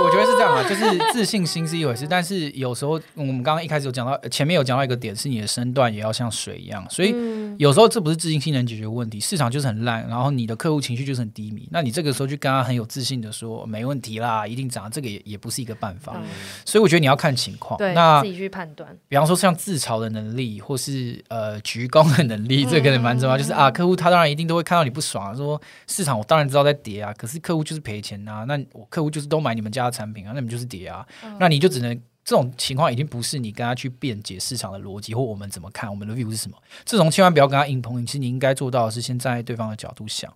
我觉得是这样啊，就是自信心是一回事，但是有时候我们刚刚一开始有讲到，前面有讲到一个点是你的身段也要像水一样，所以有时候这不是自信心能解决问题，市场就是很烂，然后你的客户情绪就是很低迷，那你这个时候就跟他很有自信的说没问题啦，一定涨，这个 也不是一个办法，所以我觉得你要看情况，那自己去判断。比方说像自嘲的能力或是鞠躬的能力，这个也蛮重要，就是啊，客户他当然一定都会看到你不爽，说市场我当然知道在跌啊，可是客户就是赔钱啊，那我客户就是都买你们家的产品啊，那你们就是跌啊，那你就只能，这种情况已经不是你跟他去辩解市场的逻辑或我们怎么看我们的 view 是什么，这种千万不要跟他硬碰硬。其实你应该做到的是先站在对方的角度想，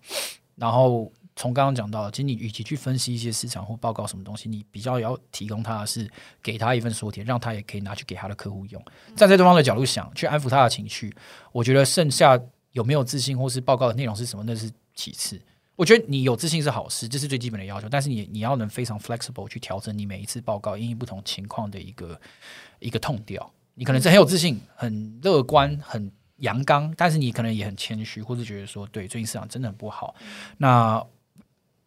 然后从刚刚讲到的，其实你与其去分析一些市场或报告什么东西，你比较要提供他的是给他一份说帖，让他也可以拿去给他的客户用，站在对方的角度想，去安抚他的情绪。我觉得剩下有没有自信或是报告的内容是什么，那是其次。我觉得你有自信是好事，这是最基本的要求，但是 你要能非常 flexible 去调整你每一次报告因应不同情况的一个痛调。你可能是很有自信，很乐观，很阳刚，但是你可能也很谦虚，或是觉得说对最近市场真的很不好，那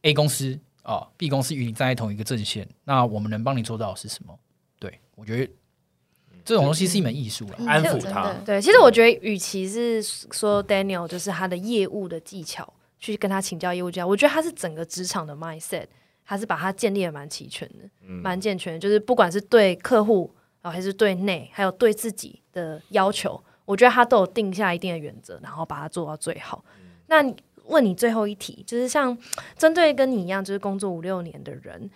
A 公司啊 B 公司与你站在同一个阵线，那我们能帮你做到的是什么。对，我觉得这种东西是一门艺术了，安抚他。对，其实我觉得与其是说 Daniel 就是他的业务的技巧去跟他请教业务家，我觉得他是整个职场的 mindset， 他是把它建立的蛮齐全的，蛮健全的，就是不管是对客户，然后还是对内，还有对自己的要求，我觉得他都有定下一定的原则，然后把它做到最好。那问你最后一题，就是像针对跟你一样，就是工作5-6年的人，比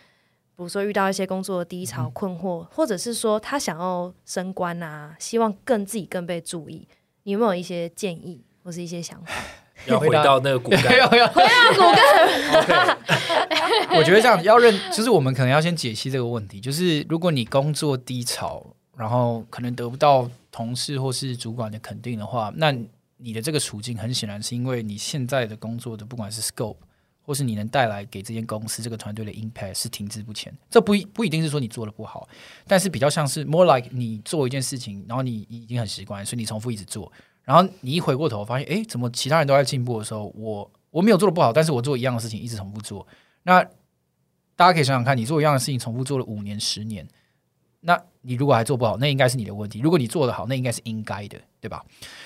如说遇到一些工作的低潮、困惑，或者是说他想要升官啊，希望自己更被注意，你有没有一些建议或是一些想法？要回到那个骨干，回到骨干。我觉得这样要就是我们可能要先解析这个问题，就是如果你工作低潮，然后可能得不到同事或是主管的肯定的话，那你的这个处境很显然是因为你现在的工作的不管是 scope 或是你能带来给这间公司这个团队的 impact 是停滞不前。这 不一定是说你做的不好，但是比较像是 more like 你做一件事情，然后你已经很习惯，所以你重复一直做，然后你一回过头发现哎，怎么其他人都在进步的时候，我没有做的不好，但是我做一样的事情一直重复做。那大家可以想想看，你做一样的事情重复做了5年10年，那你如果还做不好，那应该是你的问题，如果你做得好，那应该是应该的，对吧？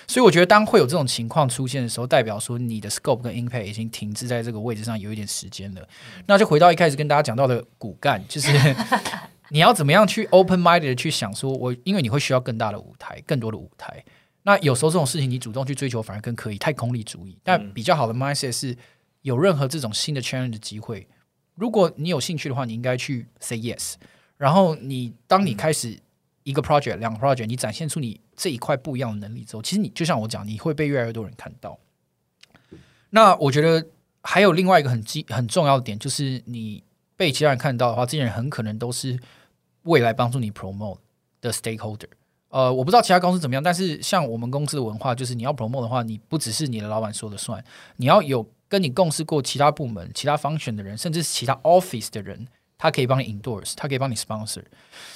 所以我觉得当会有这种情况出现的时候，代表说你的 scope 跟 impact 已经停滞在这个位置上有一点时间了。那就回到一开始跟大家讲到的骨干，就是你要怎么样去 open-minded 的去想说因为你会需要更大的舞台，更多的舞台。那有时候这种事情你主动去追求反而更可以太功利主义，但比较好的 mindset 是有任何这种新的 challenge 的机会，如果你有兴趣的话，你应该去 say yes， 然后当你开始一个 project 两个 project， 你展现出你这一块不一样的能力之后，其实你就像我讲，你会被越来越多人看到。那我觉得还有另外一个 很重要的点，就是你被其他人看到的话，这些人很可能都是未来帮助你 promote 的 stakeholder。我不知道其他公司怎么样，但是像我们公司的文化就是你要 promote 的话，你不只是你的老板说的算，你要有跟你共事过其他部门其他 function 的人，甚至是其他 office 的人，他可以帮你 endorse， 他可以帮你 sponsor。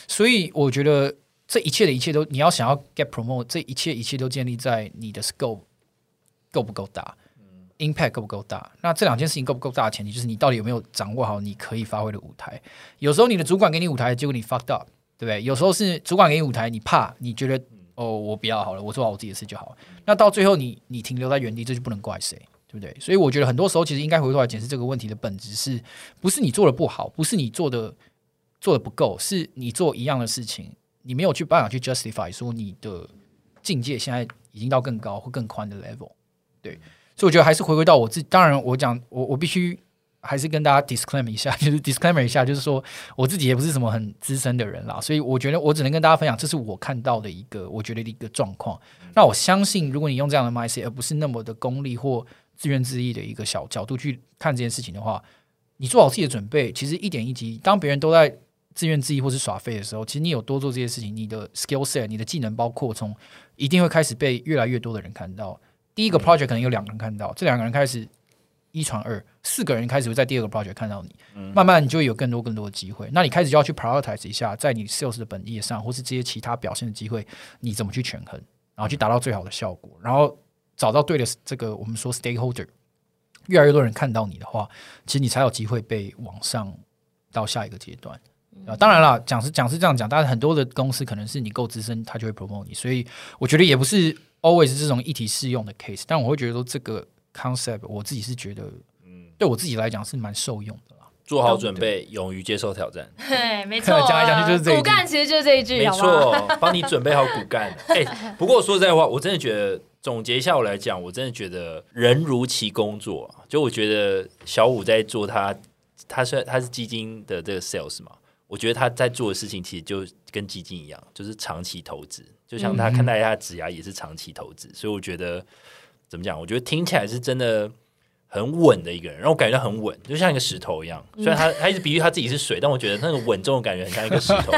所以我觉得这一切的一切都你要想要 get promote， 这一切都建立在你的 scope 够不够大， impact 够不够大。那这两件事情够不够大的前提就是你到底有没有掌握好你可以发挥的舞台。有时候你的主管给你舞台，结果你 fucked up，对不对？有时候是主管给你舞台，你怕，你觉得哦，我不要好了，我做好我自己的事就好了。那到最后你停留在原地，这就不能怪谁，对不对？所以我觉得很多时候其实应该回头来解释这个问题的本质是不是你做的不好，不是你做的不够，是你做一样的事情，你没有去办法去 justify 说你的境界现在已经到更高或更宽的 level。对，所以我觉得还是回归到我自己。当然我讲我必须还是跟大家 disclaimer 一下，就是说我自己也不是什么很资深的人啦，所以我觉得我只能跟大家分享这是我看到的一个我觉得的一个状况。那我相信如果你用这样的 mindset 而不是那么的功利或自怨自艾的一个小角度去看这件事情的话，你做好自己的准备，其实一点一滴，当别人都在自怨自艾或是耍废的时候，其实你有多做这些事情，你的 skill set 你的技能包括从一定会开始被越来越多的人看到。第一个 project 可能有两个人看到，这两个人开始一传二，四个人开始会在第二个 project 看到你，慢慢你就会有更多的机会。那你开始就要去 prioritize 一下，在你 sales 的本业上或是这些其他表现的机会你怎么去权衡，然后去达到最好的效果，然后找到对的这个我们说 stakeholder， 越来越多人看到你的话，其实你才有机会被往上到下一个阶段。当然啦，讲是这样讲，但是很多的公司可能是你够资深他就会 promote 你，所以我觉得也不是 always 这种一体适用的 case， 但我会觉得说这个 concept 我自己是觉得对我自己来讲是蛮受用的啦。做好准备，勇于接受挑战，对，没错，讲来讲去就是这一句，骨干其实就是这一句，没错，帮你准备好骨干。不过说实在话，我真的觉得总结一下我来讲，我真的觉得人如其工作，就我觉得小武在做他是基金的这个 sales 嘛，我觉得他在做的事情其实就跟基金一样，就是长期投资，就像他看待他的职涯也是长期投资，所以我觉得怎么讲，我觉得听起来是真的很稳的一个人，让我感觉到很稳，就像一个石头一样，虽然他一直比喻他自己是水，但我觉得那个稳重的感觉很像一个石头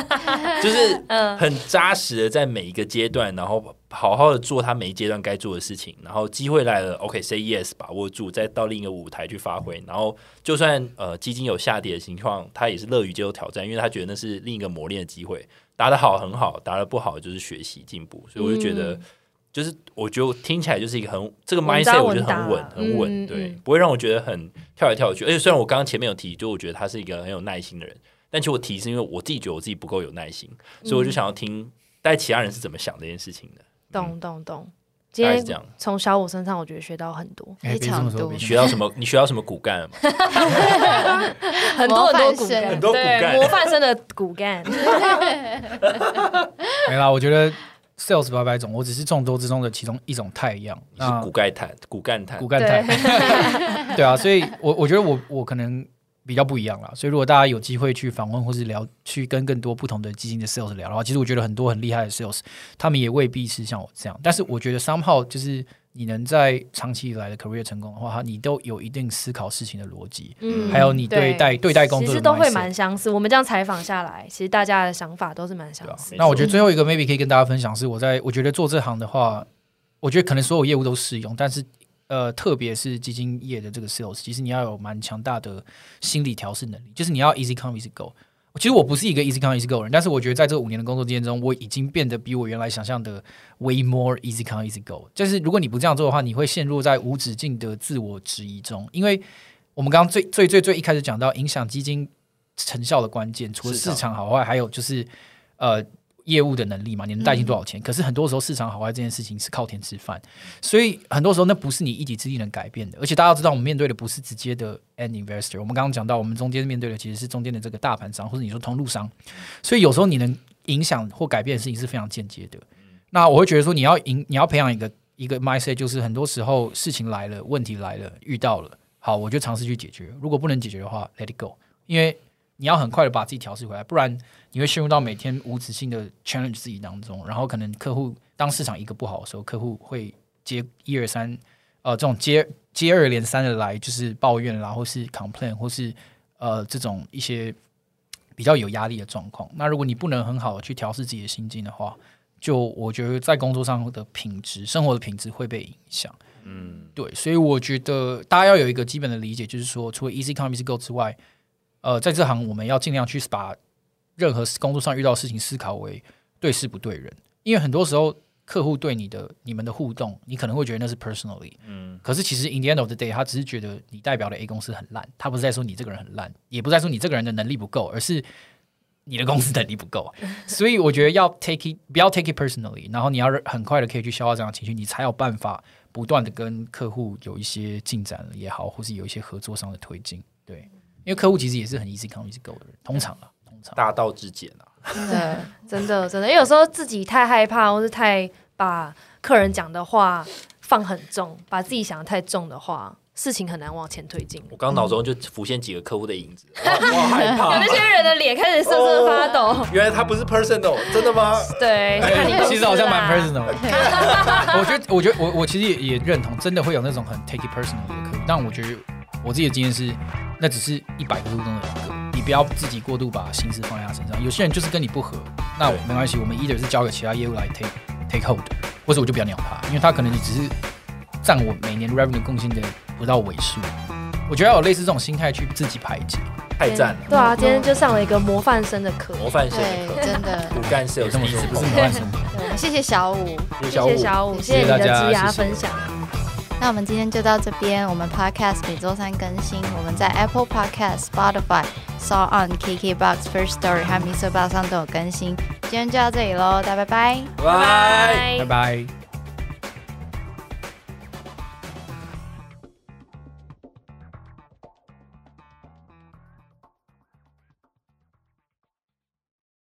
就是很扎实的在每一个阶段，然后好好的做他每一阶段该做的事情，然后机会来了 OK say yes 把握住，再到另一个舞台去发挥，然后就算基金有下跌的情况他也是乐于接受挑战，因为他觉得那是另一个磨练的机会，打得好很好，打得不好就是学习进步，所以我就觉得就是我觉得听起来就是一个很这个 mindset 我觉得很稳很稳，对，不会让我觉得很跳来跳去。而且虽然我刚刚前面有提，就我觉得他是一个很有耐心的人，但其实我提是因为我自己觉得我自己不够有耐心，所以我就想要听大家其他人是怎么想这件事情的。懂，今天从小武身上我觉得学到很多，非常多。你学到什么骨干了吗？很多骨干，模范生的骨干。没啦，我觉得sales 800种，我只是众多之中的其中一种太阳。你是骨干探。对啊，所以我觉得我可能比较不一样啦。所以如果大家有机会去访问或是聊，去跟更多不同的基金的 sales 聊的话，其实我觉得很多很厉害的 sales， 他们也未必是像我这样。但是我觉得 somehow 就是你能在长期以来的 career 成功的话，你都有一定思考事情的逻辑，还有你对待工作的 mindset， 其实都会蛮相似。我们这样采访下来，其实大家的想法都是蛮相似。那我觉得最后一个 maybe 可以跟大家分享是，我觉得做这行的话，我觉得可能所有业务都适用，但是特别是基金业的这个 sales， 其实你要有蛮强大的心理调试能力，就是你要 easy come easy go。其实我不是一个 easy come easy go 人，但是我觉得在这5年的工作经验中，我已经变得比我原来想象的 way more easy come easy go。 就是如果你不这样做的话，你会陷入在无止境的自我质疑中，因为我们刚刚最一开始讲到影响基金成效的关键，除了市场好坏，还有就是业务的能力嘛，你能带进多少钱，可是很多时候市场好坏这件事情是靠天吃饭，所以很多时候那不是你一己之力能改变的。而且大家知道我们面对的不是直接的 end investor， 我们刚刚讲到我们中间面对的其实是中间的这个大盘商或者你说通路商，所以有时候你能影响或改变的事情是非常间接的。那我会觉得说你要培养一个 mindset， 就是很多时候事情来了，问题来了，遇到了，好，我就尝试去解决，如果不能解决的话 let it go， 因为你要很快的把自己调试回来，不然你会陷入到每天无止境的 challenge 自己当中，然后可能客户当市场一个不好的时候，客户会接一二三，这种接二连三的来，就是抱怨啦，或是 complain， 或是这种一些比较有压力的状况。那如果你不能很好的去调试自己的心境的话，就我觉得在工作上的品质、生活的品质会被影响。对，所以我觉得大家要有一个基本的理解，就是说除了 easy come easy go 之外，在这行我们要尽量去把任何工作上遇到的事情思考为对事不对人，因为很多时候客户对你们的互动，你可能会觉得那是 personally， 可是其实 in the end of the day， 他只是觉得你代表的 A 公司很烂，他不是在说你这个人很烂，也不是在说你这个人的能力不够，而是你的公司能力不够。所以我觉得不要 take it personally， 然后你要很快的可以去消化这样的情绪，你才有办法不断的跟客户有一些进展也好，或是有一些合作上的推进。对，因为客户其实也是很 easy come easy go 的人，通常大道至简啊，真的，因为有时候自己太害怕，或是太把客人讲的话放很重，把自己想的太重的话，事情很难往前推进。我刚脑中就浮现几个客户的影子，我害怕。有那些人的脸开始瑟瑟发抖。原来他不是 personal， 真的吗？对，其实好像蛮 personal。我其实也认同，真的会有那种很 take it personal 的客户，但我觉得我自己的经验是，那只是100个中的1个。你不要自己过度把心思放在他身上，有些人就是跟你不合，那没关系，我们either是交给其他业务来 take hold， 或者我就不要鸟他，因为他可能你只是占我每年 revenue 贡献的不到尾数。我觉得要有类似这种心态去自己排解，太赞了。对啊，今天就上了一个模范生的课，真的。骨干是有这么说，不是模范生。谢谢小武，谢谢小武，谢谢你的职涯分享。那我们今天就到这边，我们 Podcast 每周3更新，我们在 Apple Podcast、Spotify、SoundOn、KKBox、First Story 和 MixerBox 上都有更新。今天就到这里咯，大家拜拜，拜拜。